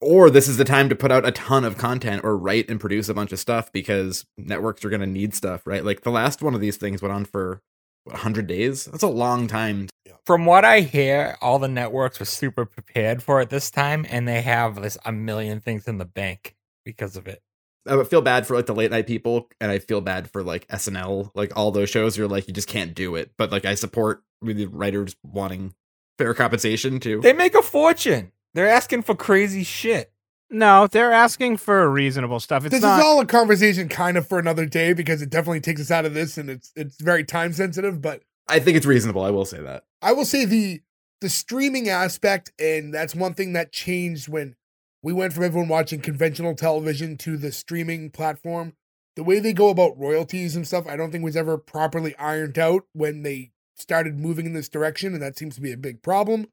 Or this is the time to put out a ton of content or write and produce a bunch of stuff because networks are going to need stuff, right? Like the last one of these things went on for what, one hundred days. That's a long time. From what I hear, all the networks were super prepared for it this time, and they have this a million things in the bank because of it. I feel bad for like the late night people, and I feel bad for like S N L, like all those shows. You're like, you just can't do it. But like, I support the writers wanting fair compensation too. They make a fortune. They're asking for crazy shit. No, they're asking for reasonable stuff. It's this not... is all a conversation kind of for another day because it definitely takes us out of this, and it's it's very time sensitive. But I think it's reasonable. I will say that. I will say the the streaming aspect, and that's one thing that changed when we went from everyone watching conventional television to the streaming platform. The way they go about royalties and stuff, I don't think was ever properly ironed out when they started moving in this direction, and that seems to be a big problem.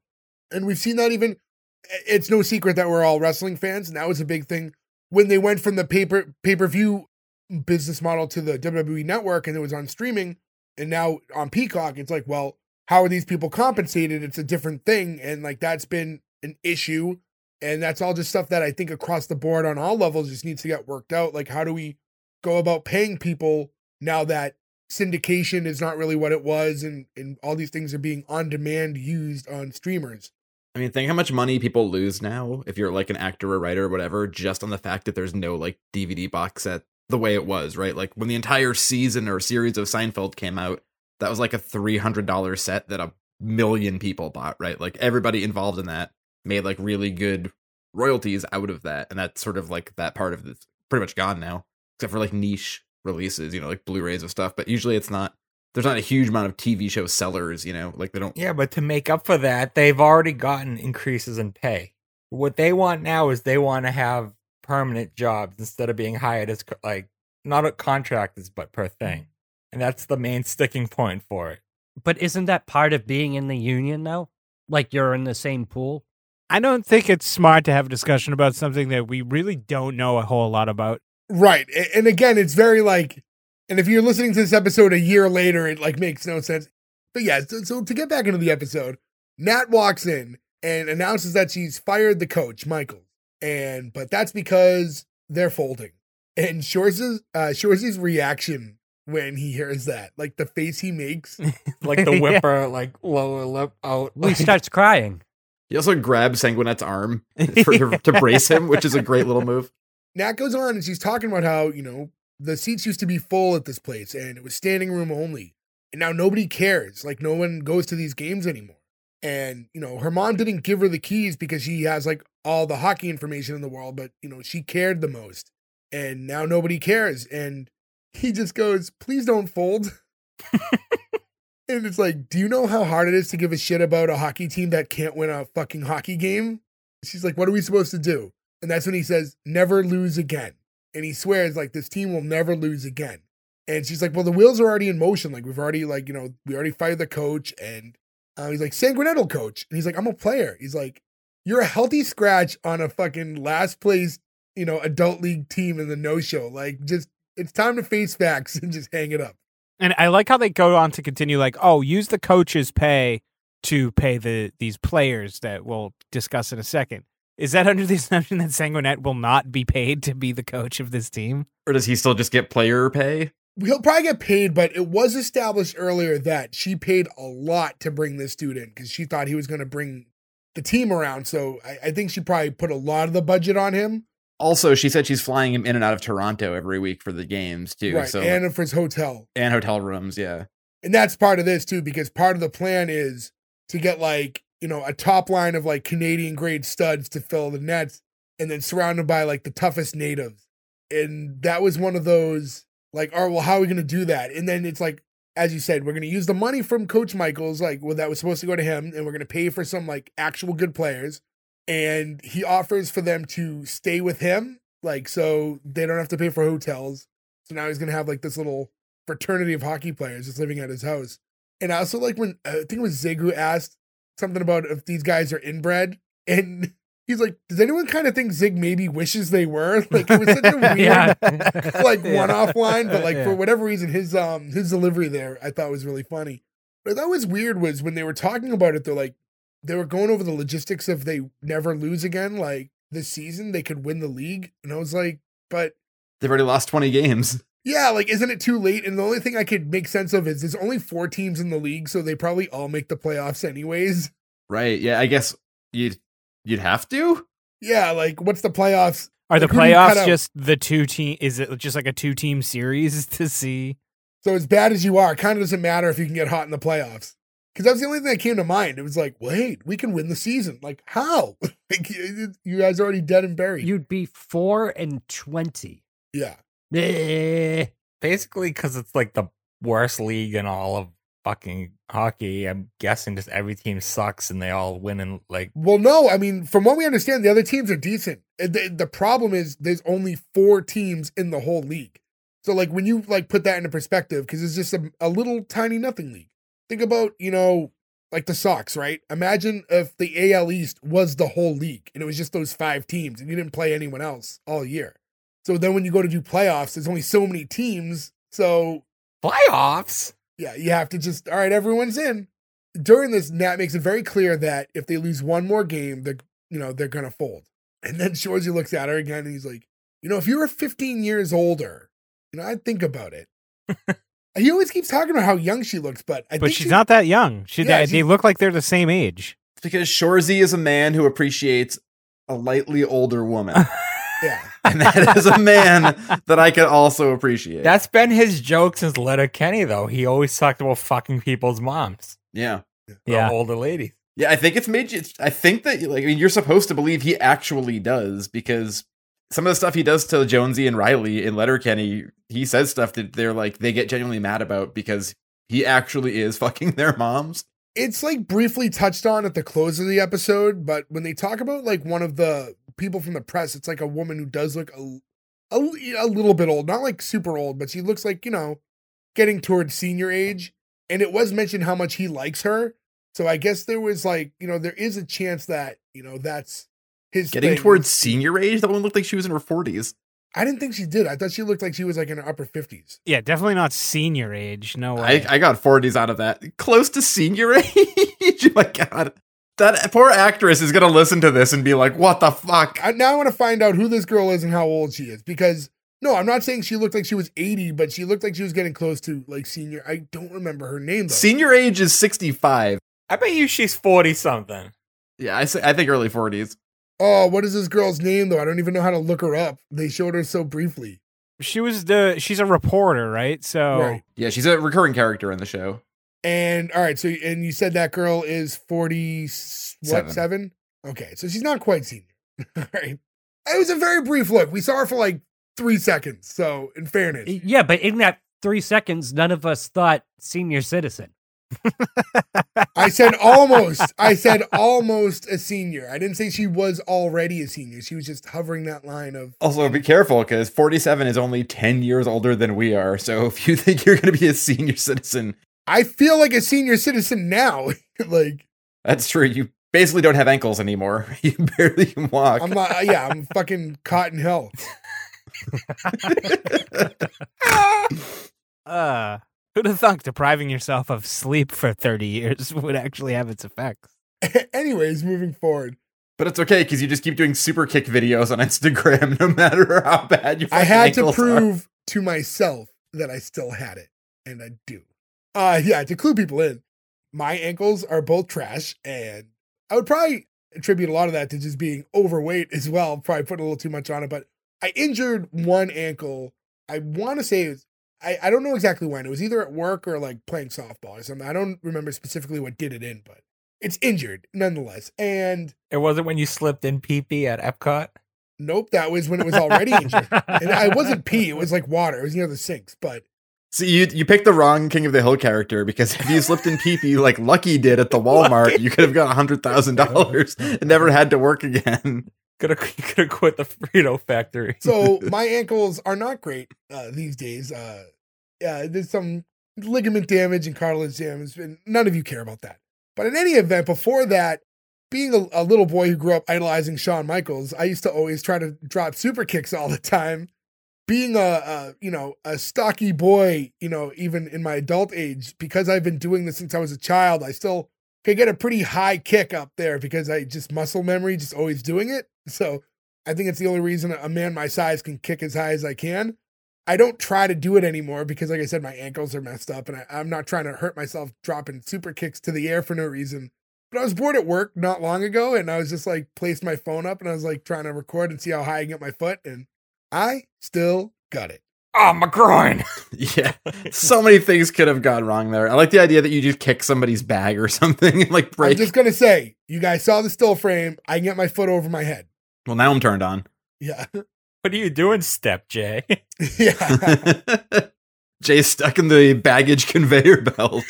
And we've seen that even, it's no secret that we're all wrestling fans, and that was a big thing. When they went from the paper, pay-per-view business model to the W W E Network, and it was on streaming, and now on Peacock, it's like, well, how are these people compensated? It's a different thing, and like that's been an issue. And that's all just stuff that I think across the board on all levels just needs to get worked out. Like, how do we go about paying people now that syndication is not really what it was, and, and all these things are being on demand used on streamers? I mean, think how much money people lose now if you're like an actor or writer or whatever, just on the fact that there's no like D V D box set the way it was, right? Like when the entire season or series of Seinfeld came out, that was like a three hundred dollars set that a million people bought, right? Like everybody involved in that made like really good royalties out of that, and that's sort of like that part of it's pretty much gone now, except for like niche releases, you know, like Blu-rays of stuff. But usually it's not, there's not a huge amount of T V show sellers, you know, like they don't. Yeah, but to make up for that, they've already gotten increases in pay. What they want now is they want to have permanent jobs instead of being hired as co- like not contractors, but per thing, and that's the main sticking point for it. But isn't that part of being in the union though? Like you're in the same pool. I don't think it's smart to have a discussion about something that we really don't know a whole lot about. Right. And again, it's very like, and if you're listening to this episode a year later, it like makes no sense. But yeah, so, so to get back into the episode, Nat walks in and announces that she's fired the coach, Michael. And, but that's because they're folding. And Shoresy's, uh, Shoresy's reaction when he hears that, like the face he makes, like the whimper, yeah. Like lower lip out. Well, he starts crying. He also grabs Sanguinette's arm for, yeah. to brace him, which is a great little move. Nat goes on and she's talking about how, you know, the seats used to be full at this place and it was standing room only. And now nobody cares. Like no one goes to these games anymore. And, you know, her mom didn't give her the keys because she has like all the hockey information in the world, but, you know, she cared the most. And now nobody cares. And he just goes, please don't fold. And it's like, do you know how hard it is to give a shit about a hockey team that can't win a fucking hockey game? She's like, what are we supposed to do? And that's when he says, never lose again. And he swears, like, this team will never lose again. And she's like, well, the wheels are already in motion. Like, we've already, like, you know, we already fired the coach. And uh, he's like, Sanguinette'll coach. And he's like, I'm a player. He's like, you're a healthy scratch on a fucking last place, you know, adult league team in the no-show. Like, just, it's time to face facts and just hang it up. And I like how they go on to continue like, oh, use the coach's pay to pay the these players that we'll discuss in a second. Is that under the assumption that Sanguinette will not be paid to be the coach of this team? Or does he still just get player pay? He'll probably get paid, but it was established earlier that she paid a lot to bring this dude in because she thought he was going to bring the team around. So I, I think she probably put a lot of the budget on him. Also, she said she's flying him in and out of Toronto every week for the games, too. Right, so, and for his hotel. And hotel rooms, yeah. And that's part of this, too, because part of the plan is to get, like, you know, a top line of, like, Canadian-grade studs to fill the nets, and then surrounded by, like, the toughest natives. And that was one of those, like, oh, well, how are we going to do that? And then it's like, as you said, we're going to use the money from Coach Michaels, like, well, that was supposed to go to him, and we're going to pay for some, like, actual good players. And he offers for them to stay with him, like, so they don't have to pay for hotels. So now he's going to have, like, this little fraternity of hockey players just living at his house. And I also like when, I think it was Zig who asked something about if these guys are inbred. And he's like, does anyone kind of think Zig maybe wishes they were? Like, it was such a weird, yeah. like, yeah. one-off line. But, like, yeah. for whatever reason, his um his delivery there I thought was really funny. What I thought was weird was when they were talking about it, they're like, they were going over the logistics of they never lose again, like this season, they could win the league. And I was like, but they've already lost twenty games. Yeah, like, isn't it too late? And the only thing I could make sense of is there's only four teams in the league, so they probably all make the playoffs anyways. Right, yeah, I guess you'd, you'd have to? Yeah, like, what's the playoffs? Are the playoffs just the two team? Is it just like a two-team series to see? So as bad as you are, it kind of doesn't matter if you can get hot in the playoffs. Because that was the only thing that came to mind. It was like, wait, we can win the season. Like, how? Like, you guys are already dead and buried. You'd be four and twenty. Yeah. Basically, because it's like the worst league in all of fucking hockey. I'm guessing just every team sucks and they all win and like. Well, no, I mean, from what we understand, the other teams are decent. The, the problem is there's only four teams in the whole league. So like when you like put that into perspective, because it's just a, a little tiny nothing league. Think about, you know, like the Sox, right? Imagine if the A L East was the whole league and it was just those five teams and you didn't play anyone else all year. So then when you go to do playoffs, there's only so many teams. So playoffs? Yeah, you have to just, all right, everyone's in. During this, Nat makes it very clear that if they lose one more game, they're, you know, they're going to fold. And then Shoresy looks at her again and he's like, you know, if you were fifteen years older, you know, I'd think about it. He always keeps talking about how young she looks, but I but think she's she, not that young. She, yeah, they, she, they look like they're the same age. Because Shoresy is a man who appreciates a lightly older woman. Yeah. And that is a man that I can also appreciate. That's been his joke since Letterkenny, though. He always talked about fucking people's moms. Yeah. Yeah. The older ladies. Yeah, I think it's made you, I think that, like, I mean, you're supposed to believe he actually does, because some of the stuff he does to Jonesy and Riley in Letterkenny, he says stuff that they're like, they get genuinely mad about because he actually is fucking their moms. It's like briefly touched on at the close of the episode, but when they talk about like one of the people from the press, it's like a woman who does look a, a, a little bit old, not like super old, but she looks like, you know, getting towards senior age. And it was mentioned how much he likes her. So I guess there was like, you know, there is a chance that, you know, that's his getting thing. Towards senior age. That one looked like she was in her forties. I didn't think she did. I thought she looked like she was like in her upper fifties. Yeah, definitely not senior age. No way. I, I got forties out of that. Close to senior age. Oh my God. That poor actress is going to listen to this and be like, what the fuck? I, now I want to find out who this girl is and how old she is, because no, I'm not saying she looked like she was eighty, but she looked like she was getting close to like senior. I don't remember her name, though. Senior age is sixty-five. I bet you she's forty something. Yeah, I, say, I think early forties. Oh, what is this girl's name, though? I don't even know how to look her up. They showed her so briefly. She was the, she's a reporter, right? So right. Yeah, she's a recurring character in the show. And all right, so and you said that girl is forty, what, seven? Okay, so she's not quite senior. All right, it was a very brief look. We saw her for like three seconds. So in fairness, yeah, but in that three seconds, none of us thought senior citizen. I said almost. I said almost a senior. I didn't say she was already a senior. She was just hovering that line of. Also, be careful, because forty-seven is only ten years older than we are. So if you think you're going to be a senior citizen, I feel like a senior citizen now. Like that's true. You basically don't have ankles anymore. You barely can walk. I'm not. Yeah, I'm fucking caught in hell. uh, who'd have thunk depriving yourself of sleep for thirty years would actually have its effects? Anyways, moving forward. But it's okay because you just keep doing super kick videos on Instagram, no matter how bad your fucking ankles are. I had to prove to myself that I still had it, and I do. Uh, yeah, to clue people in, my ankles are both trash, and I would probably attribute a lot of that to just being overweight as well, probably putting a little too much on it, but I injured one ankle. I want to say, it was, I, I don't know exactly when. It was either at work or like playing softball or something. I don't remember specifically what did it in, but it's injured nonetheless. And it wasn't when you slipped in pee-pee at Epcot? Nope, that was when it was already injured. And I wasn't pee, it was like water. It was near the sinks, but... See, you you picked the wrong King of the Hill character, because if you slipped in pee-pee like Lucky did at the Walmart, you could have got one hundred thousand dollars and never had to work again. Could have, you could have quit the Frito factory. So my ankles are not great uh, these days. Uh, yeah, there's some ligament damage and cartilage damage, and none of you care about that. But in any event, before that, being a, a little boy who grew up idolizing Shawn Michaels, I used to always try to drop super kicks all the time. being a, a, you know, a stocky boy, you know, even in my adult age, because I've been doing this since I was a child, I still could get a pretty high kick up there because I just muscle memory, just always doing it. So I think it's the only reason a man my size can kick as high as I can. I don't try to do it anymore because, like I said, my ankles are messed up and I, I'm not trying to hurt myself dropping super kicks to the air for no reason. But I was bored at work not long ago, and I was just like, placed my phone up and I was like trying to record and see how high I can get my foot, and I still got it. Oh, my groin. Yeah. So many things could have gone wrong there. I like the idea that you just kick somebody's bag or something and like break. I'm just going to say, you guys saw the still frame. I can get my foot over my head. Well, now I'm turned on. Yeah. What are you doing, Step Jay? Yeah. Jay's stuck in the baggage conveyor belt.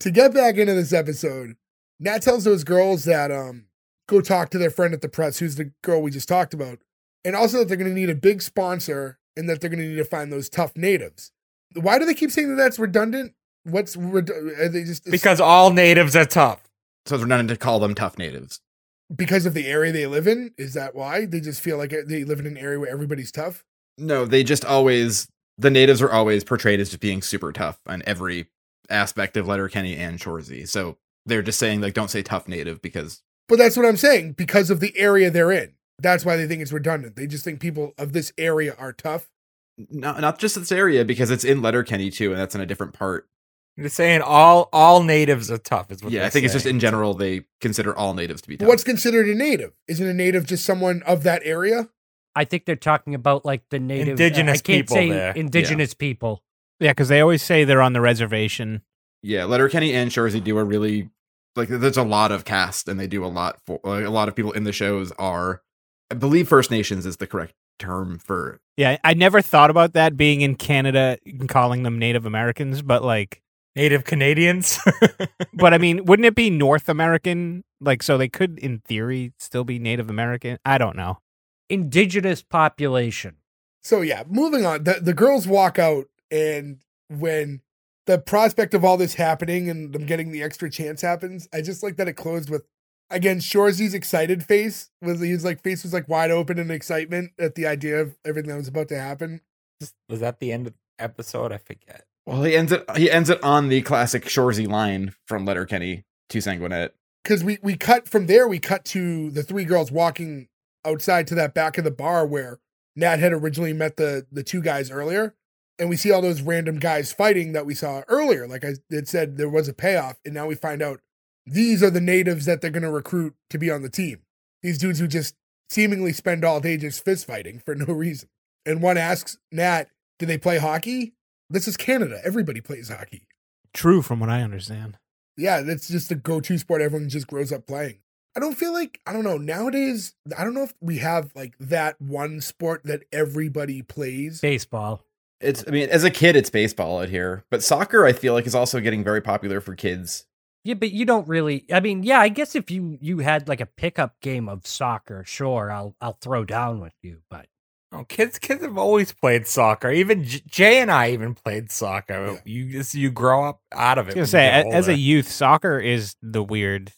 To get back into this episode, Nat tells those girls that um go talk to their friend at the press, who's the girl we just talked about, and also that they're going to need a big sponsor and that they're going to need to find those tough natives. Why do they keep saying that that's redundant? What's red- are they just because all natives are tough? So it's redundant to call them tough natives because of the area they live in. Is that why they just feel like they live in an area where everybody's tough? No, they just always the natives are always portrayed as just being super tough on every aspect of Letterkenny and Shoresy. So they're just saying like, don't say tough native because. But that's what I'm saying, because of the area they're in. That's why they think it's redundant. They just think people of this area are tough. Not, not just this area, because it's in Letterkenny, too, and that's in a different part. You're saying all all natives are tough. Is what yeah, I think saying. It's just in general, they consider all natives to be tough. What's considered a native? Isn't a native just someone of that area? I think they're talking about like the native. Indigenous uh, I can't people say there. Indigenous yeah. people. Yeah, because they always say they're on the reservation. Yeah, Letterkenny and Shoresy do a really... Like, there's a lot of cast, and they do a lot for like, a lot of people in the shows are, I believe, First Nations is the correct term for. Yeah, I never thought about that being in Canada and calling them Native Americans, but like Native Canadians. But I mean, wouldn't it be North American? Like, so they could, in theory, still be Native American. I don't know. Indigenous population. So yeah, moving on. The the girls walk out, and when. The prospect of all this happening and them getting the extra chance happens. I just like that it closed with, again, Shoresy's excited face. Was his like face was like wide open in excitement at the idea of everything that was about to happen. Was that the end of the episode? I forget. Well, he ends it. He ends it on the classic Shoresy line from Letterkenny to Sanguinet. Because we we cut from there. We cut to the three girls walking outside to that back of the bar where Nat had originally met the the two guys earlier. And we see all those random guys fighting that we saw earlier. Like I it said, there was a payoff. And now we find out these are the natives that they're going to recruit to be on the team. These dudes who just seemingly spend all day just fist fighting for no reason. And one asks, Nat, do they play hockey? This is Canada. Everybody plays hockey. True, from what I understand. Yeah, that's just the go-to sport everyone just grows up playing. I don't feel like, I don't know, nowadays, I don't know if we have like that one sport that everybody plays. Baseball. It's, I mean, as a kid, it's baseball out here, but soccer, I feel like, is also getting very popular for kids. Yeah, but you don't really, I mean, yeah, I guess if you, you had like a pickup game of soccer, sure, I'll I'll throw down with you, but. Oh, kids kids have always played soccer. Even J- Jay and I even played soccer. You just, you grow up out of it. I was going to say, as a youth, soccer is the weird.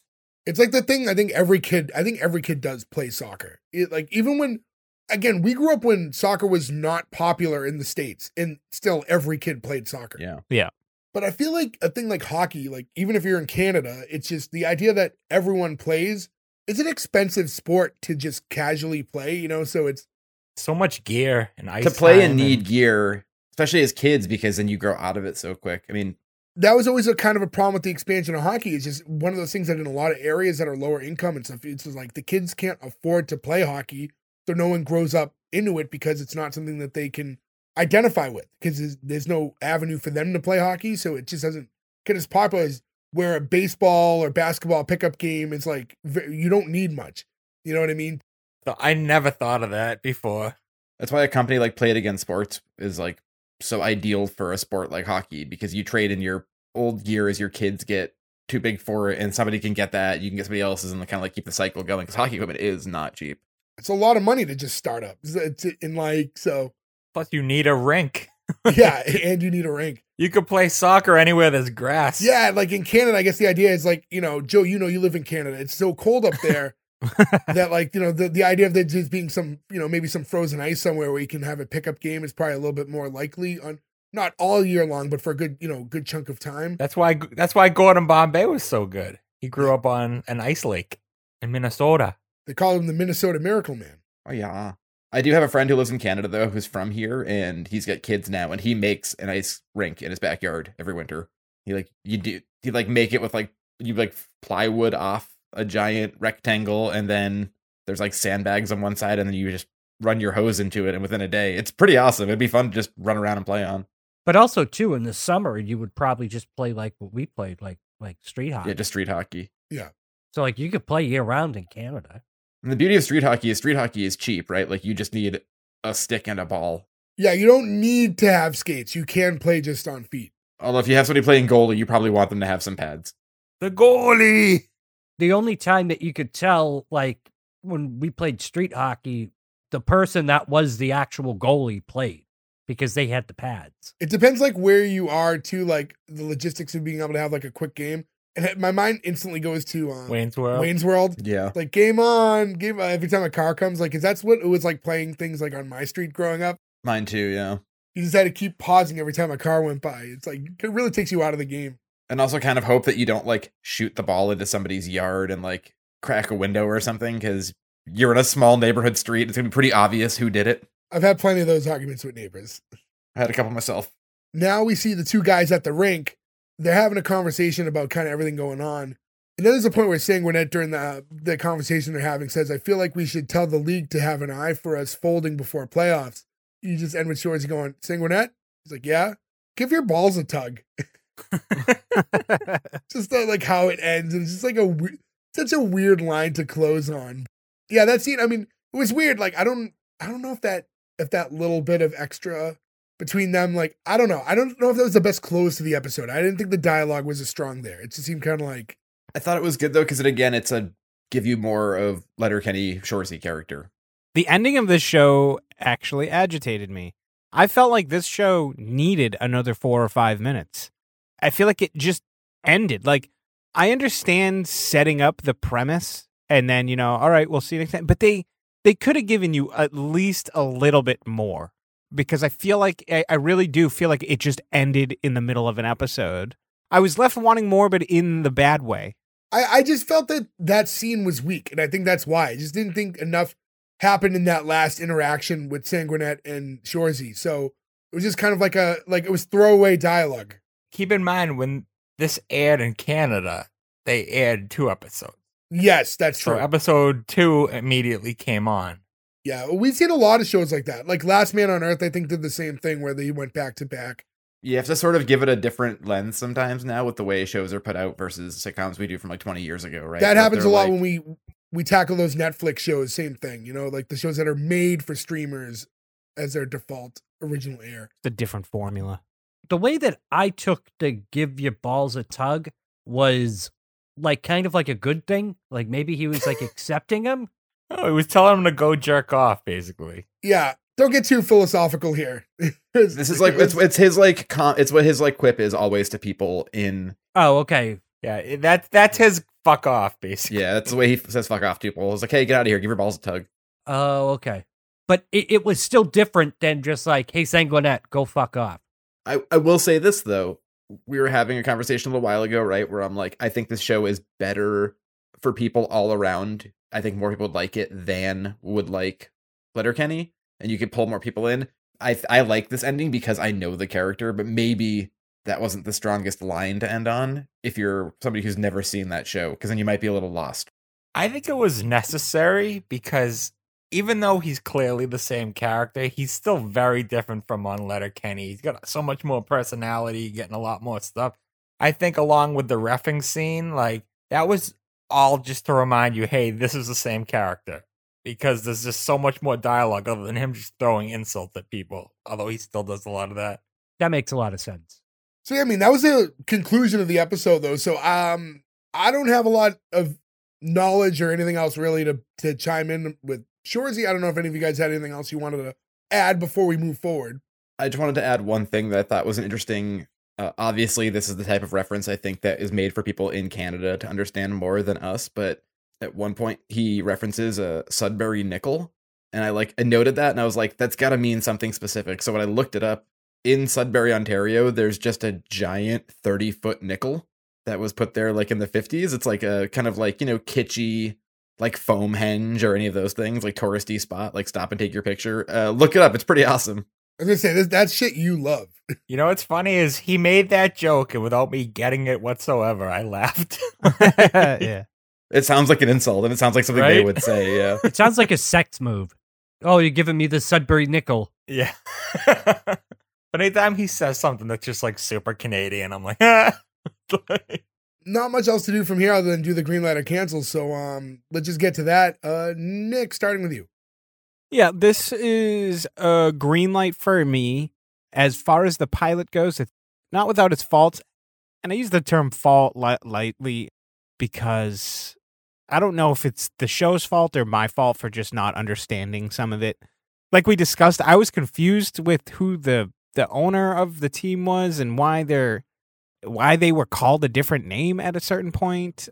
It's like the thing, I think every kid, I think every kid does play soccer. It, like, even when. Again, we grew up when soccer was not popular in the States, and still every kid played soccer. Yeah. Yeah. But I feel like a thing like hockey, like even if you're in Canada, it's just the idea that everyone plays. It's an expensive sport to just casually play, you know? So it's so much gear and ice. To play and need and... gear, especially as kids, because then you grow out of it so quick. I mean, that was always a kind of a problem with the expansion of hockey. It's just one of those things that in a lot of areas that are lower income and stuff, it's just like the kids can't afford to play hockey. So no one grows up into it because it's not something that they can identify with because there's, there's no avenue for them to play hockey. So it just doesn't get as popular as where a baseball or basketball pickup game is like, you don't need much. You know what I mean? So I never thought of that before. That's why a company like Play It Again Sports is like so ideal for a sport like hockey, because you trade in your old gear as your kids get too big for it and somebody can get that. You can get somebody else's and kind of like keep the cycle going because hockey equipment is not cheap. It's a lot of money to just start up. It's in like, so. Plus you need a rink. Yeah. And you need a rink. You could play soccer anywhere there's grass. Yeah. Like in Canada, I guess the idea is like, you know, Joé Juneau, you live in Canada. It's so cold up there that, like, you know, the, the idea of there just being some, you know, maybe some frozen ice somewhere where you can have a pickup game is probably a little bit more likely, on not all year long, but for a good, you know, good chunk of time. That's why that's why Gordon Bombay was so good. He grew up on an ice lake in Minnesota. They call him the Minnesota Miracle Man. Oh, yeah. I do have a friend who lives in Canada, though, who's from here, and he's got kids now, and he makes an ice rink in his backyard every winter. He, like, you do, he, like, make it with, like, you, like, plywood off a giant rectangle, and then there's, like, sandbags on one side, and then you just run your hose into it, and within a day, it's pretty awesome. It'd be fun to just run around and play on. But also, too, in the summer, you would probably just play like what we played, like like street hockey. Yeah, just street hockey. Yeah. So, like, you could play year-round in Canada. And the beauty of street hockey is street hockey is cheap, right? Like, you just need a stick and a ball. Yeah, you don't need to have skates. You can play just on feet. Although, if you have somebody playing goalie, you probably want them to have some pads. The goalie! The only time that you could tell, like, when we played street hockey, the person that was the actual goalie played because they had the pads. It depends, like, where you are, too, like, the logistics of being able to have, like, a quick game. And my mind instantly goes to um, Wayne's World. Wayne's World. Yeah. Like, game on, game on. Every time a car comes, like, because that's what it was like playing things like on my street growing up. Mine too, yeah. You just had to keep pausing every time a car went by. It's like, it really takes you out of the game. And also kind of hope that you don't, like, shoot the ball into somebody's yard and, like, crack a window or something, because you're in a small neighborhood street. It's going to be pretty obvious who did it. I've had plenty of those arguments with neighbors. I had a couple myself. Now we see the two guys at the rink. They're having a conversation about kind of everything going on. And then there's a point where Sanguinet, during the the conversation they're having, says, I feel like we should tell the league to have an eye for us folding before playoffs. You just end with Shoresy going, Sanguinet? He's like, yeah. Give your balls a tug. Just the, like, how it ends. It's just like a such a weird line to close on. Yeah, that scene, I mean, it was weird. Like, I don't I don't know if that if that little bit of extra between them, like, I don't know. I don't know if that was the best close to the episode. I didn't think the dialogue was as strong there. It just seemed kind of like... I thought it was good, though, because, it, again, it's a give you more of Letterkenny, Shoresy character. The ending of this show actually agitated me. I felt like this show needed another four or five minutes. I feel like it just ended. Like, I understand setting up the premise, and then, you know, all right, we'll see you next time. But they, they could have given you at least a little bit more. Because I feel like, I really do feel like it just ended in the middle of an episode. I was left wanting more, but in the bad way. I, I just felt that that scene was weak, and I think that's why. I just didn't think enough happened in that last interaction with Sanguinet and Shoresy. So it was just kind of like a, like it was throwaway dialogue. Keep in mind, when this aired in Canada, they aired two episodes. Yes, that's true. So episode two immediately came on. Yeah, we've seen a lot of shows like that. Like Last Man on Earth, I think, did the same thing where they went back to back. You have to sort of give it a different lens sometimes now with the way shows are put out versus sitcoms we do from like twenty years ago, right? That but happens a lot, like, when we we tackle those Netflix shows, same thing. You know, like the shows that are made for streamers as their default original air. It's a different formula. The way that I took to give your balls a tug was like kind of like a good thing. Like maybe he was like accepting him. Oh, he was telling him to go jerk off, basically. Yeah, don't get too philosophical here. This is like it's it's his like com- it's what his like quip is always to people in. Oh, okay, yeah, that's that's his fuck off, basically. Yeah, that's the way he says fuck off to people. He's like, hey, get out of here, give your balls a tug. Oh, okay, but it, it was still different than just like, hey, Sanguinet, go fuck off. I I will say this though, we were having a conversation a little while ago, right, where I'm like, I think this show is better for people all around. I think more people would like it than would like Letterkenny, and you could pull more people in. I I like this ending because I know the character, but maybe that wasn't the strongest line to end on if you're somebody who's never seen that show, because then you might be a little lost. I think it was necessary because even though he's clearly the same character, he's still very different from on Letterkenny. He's got so much more personality, getting a lot more stuff. I think along with the reffing scene, like that was all just to remind you, hey, this is the same character, because there's just so much more dialogue other than him just throwing insults at people, although he still does a lot of that. That makes a lot of sense. So, yeah, I mean, that was the conclusion of the episode, though. So um, I don't have a lot of knowledge or anything else really to, to chime in with Shoresy. I don't know if any of you guys had anything else you wanted to add before we move forward. I just wanted to add one thing that I thought was an interesting... Uh, obviously, this is the type of reference I think that is made for people in Canada to understand more than us, but at one point he references a Sudbury nickel, and I like I noted that, and I was like, that's got to mean something specific. So when I looked it up, in Sudbury, Ontario, there's just a giant thirty foot nickel that was put there like in the fifties. It's like a kind of like, you know, kitschy, like foam henge or any of those things, like touristy spot, like stop and take your picture. Uh, look it up. It's pretty awesome. I was gonna say, that's shit you love. You know what's funny is he made that joke, and without me getting it whatsoever, I laughed. Yeah, it sounds like an insult, and it sounds like something right? they would say. Yeah, it sounds like a sex move. Oh, you're giving me the Sudbury nickel. Yeah. But anytime he says something that's just like super Canadian, I'm like, ah. Not much else to do from here other than do the green light or cancel. So um, let's just get to that. Uh, Nick, starting with you. Yeah, this is a green light for me. As far as the pilot goes, it's not without its faults. And I use the term fault li- lightly because I don't know if it's the show's fault or my fault for just not understanding some of it. Like we discussed, I was confused with who the, the owner of the team was and why they're why they were called a different name at a certain point.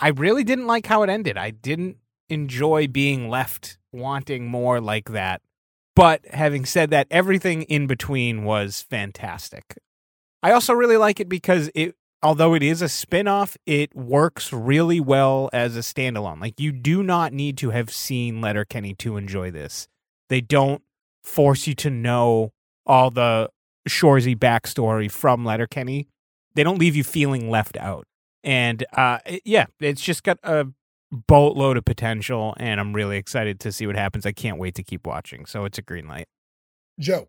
I really didn't like how it ended. I didn't enjoy being left wanting more like that. But having said that, everything in between was fantastic. I also really like it because it, although it is a spinoff, it works really well as a standalone. Like, you do not need to have seen Letterkenny to enjoy this. They don't force you to know all the Shoresy backstory from Letterkenny. They don't leave you feeling left out. And uh, yeah, it's just got a boatload of potential, and I'm really excited to see what happens. I can't wait to keep watching. So it's a green light. Joe.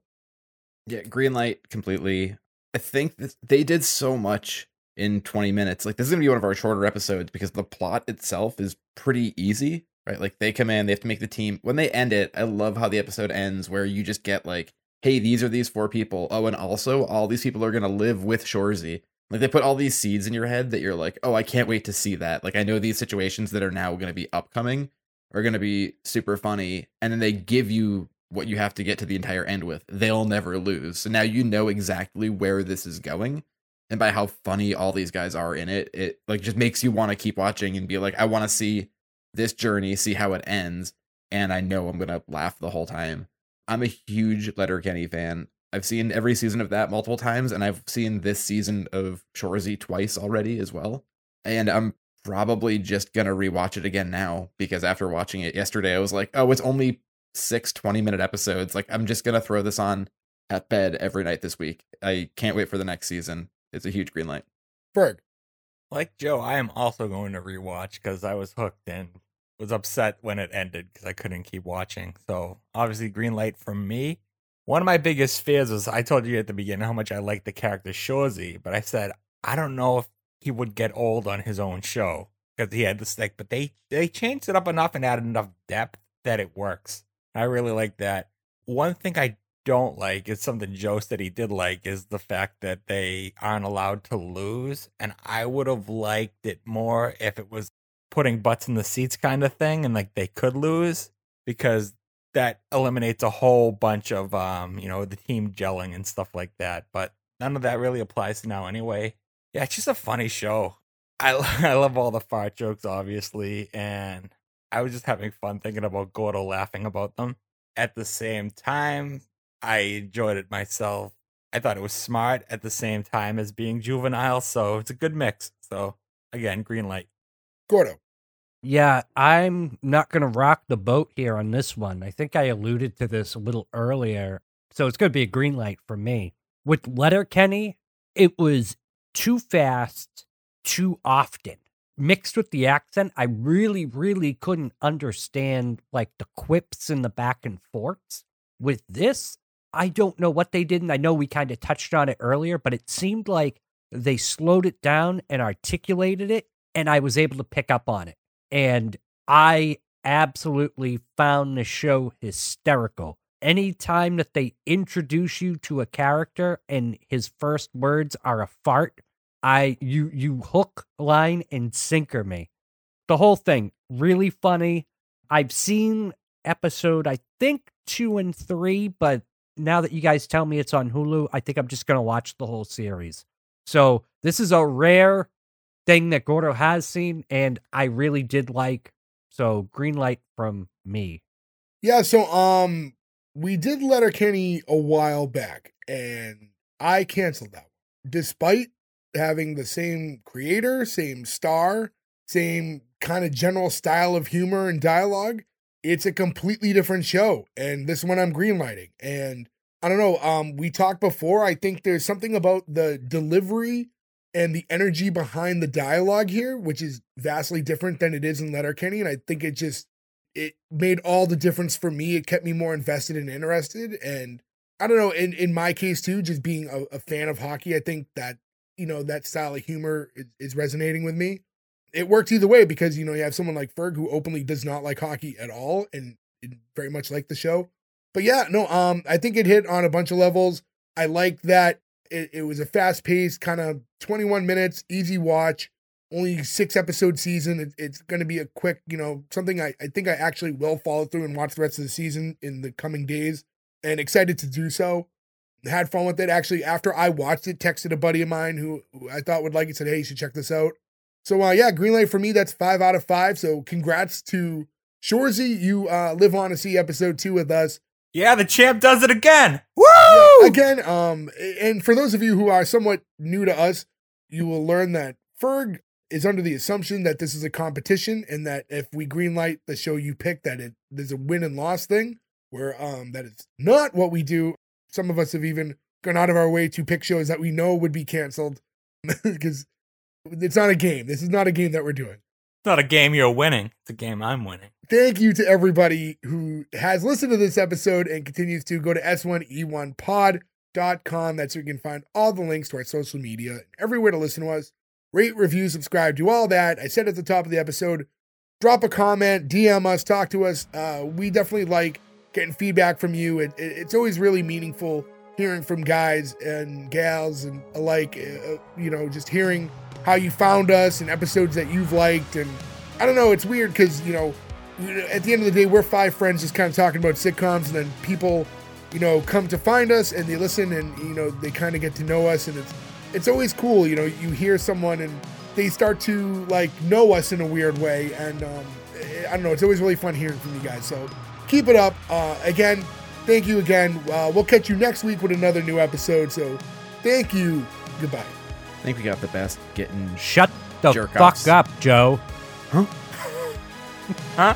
Yeah, green light completely. I think that they did so much in twenty minutes. Like, this is going to be one of our shorter episodes because the plot itself is pretty easy, right? Like, they come in, they have to make the team. When they end it, I love how the episode ends where you just get like, hey, these are these four people. Oh, and also all these people are going to live with Shoresy. Like, they put all these seeds in your head that you're like, oh, I can't wait to see that. Like, I know these situations that are now going to be upcoming are going to be super funny. And then they give you what you have to get to the entire end with. They'll never lose. So now you know exactly where this is going. And by how funny all these guys are in it, it like just makes you want to keep watching and be like, I want to see this journey, see how it ends. And I know I'm going to laugh the whole time. I'm a huge Letterkenny fan. I've seen every season of that multiple times, and I've seen this season of Shoresy twice already as well. And I'm probably just going to rewatch it again now, because after watching it yesterday, I was like, oh, it's only six twenty-minute episodes. Like, I'm just going to throw this on at bed every night this week. I can't wait for the next season. It's a huge green light. Berg. Like Joe, I am also going to rewatch because I was hooked and was upset when it ended because I couldn't keep watching. So obviously green light from me. One of my biggest fears was, I told you at the beginning how much I liked the character Shoresy, but I said, I don't know if he would get old on his own show because he had the stick, but they, they changed it up enough and added enough depth that it works. I really like that. One thing I don't like is something Joe said he did like is the fact that they aren't allowed to lose. And I would have liked it more if it was putting butts in the seats kind of thing and like they could lose, because that eliminates a whole bunch of, um, you know, the team gelling and stuff like that. But none of that really applies now anyway. Yeah, it's just a funny show. I, I love all the fart jokes, obviously. And I was just having fun thinking about Gordo laughing about them. At the same time, I enjoyed it myself. I thought it was smart at the same time as being juvenile. So it's a good mix. So again, green light. Gordo. Yeah, I'm not going to rock the boat here on this one. I think I alluded to this a little earlier. So it's going to be a green light for me. With Letterkenny, it was too fast, too often. Mixed with the accent, I really, really couldn't understand like the quips and the back and forths. With this, I don't know what they did. And I know we kind of touched on it earlier, but it seemed like they slowed it down and articulated it. And I was able to pick up on it. And I absolutely found the show hysterical. Anytime that they introduce you to a character and his first words are a fart, I you you hook, line, and sinker me. The whole thing, really funny. I've seen episode, I think, two and three, but now that you guys tell me it's on Hulu, I think I'm just going to watch the whole series. So this is a rare thing that Gordo has seen, and I really did like. So green light from me. Yeah, so um, we did Letterkenny a while back, and I canceled that one. Despite having the same creator, same star, same kind of general style of humor and dialogue, it's a completely different show, and this one I'm greenlighting. And I don't know, um, we talked before, I think there's something about the delivery and the energy behind the dialogue here, which is vastly different than it is in Letterkenny. And I think it just, it made all the difference for me. It kept me more invested and interested. And I don't know, in, in my case too, just being a, a fan of hockey, I think that, you know, that style of humor is, is resonating with me. It worked either way because, you know, you have someone like Ferg who openly does not like hockey at all and very much liked the show. But yeah, no, um, I think it hit on a bunch of levels. I like that. It, it was a fast-paced kind of twenty-one minutes, easy watch, only six-episode season. It, it's going to be a quick, you know, something I, I think I actually will follow through and watch the rest of the season in the coming days, and excited to do so. Had fun with it. Actually, after I watched it, texted a buddy of mine who, who I thought would like it, said, hey, you should check this out. So, uh, yeah, greenlight for me, that's five out of five. So congrats to Shoresy. You uh, live on to see episode two with us. Yeah, the champ does it again. Woo! Yeah, again, um, and for those of you who are somewhat new to us, you will learn that Ferg is under the assumption that this is a competition and that if we greenlight the show you pick, that it there's a win and loss thing, where um, that is not what we do. Some of us have even gone out of our way to pick shows that we know would be canceled because it's not a game. This is not a game that we're doing. It's not a game you're winning. It's a game I'm winning. Thank you to everybody who has listened to this episode and continues to. Go to S one E one pod dot com. That's where you can find all the links to our social media and everywhere to listen to us. Rate, review, subscribe, do all that. I said at the top of the episode, drop a comment, D M us, talk to us. Uh, we definitely like getting feedback from you. It, it, it's always really meaningful hearing from guys and gals and alike, uh, you know, just hearing how you found us and episodes that you've liked. And I don't know, it's weird because, you know, at the end of the day, we're five friends just kind of talking about sitcoms, and then people, you know, come to find us and they listen and, you know, they kind of get to know us, and it's it's always cool. You know, you hear someone and they start to, like, know us in a weird way, and um, I don't know, it's always really fun hearing from you guys. So keep it up. Uh, again, thank you again. Uh, we'll catch you next week with another new episode. So thank you. Goodbye. I think we got the best getting shut the fuck up, Joe. Huh? Huh?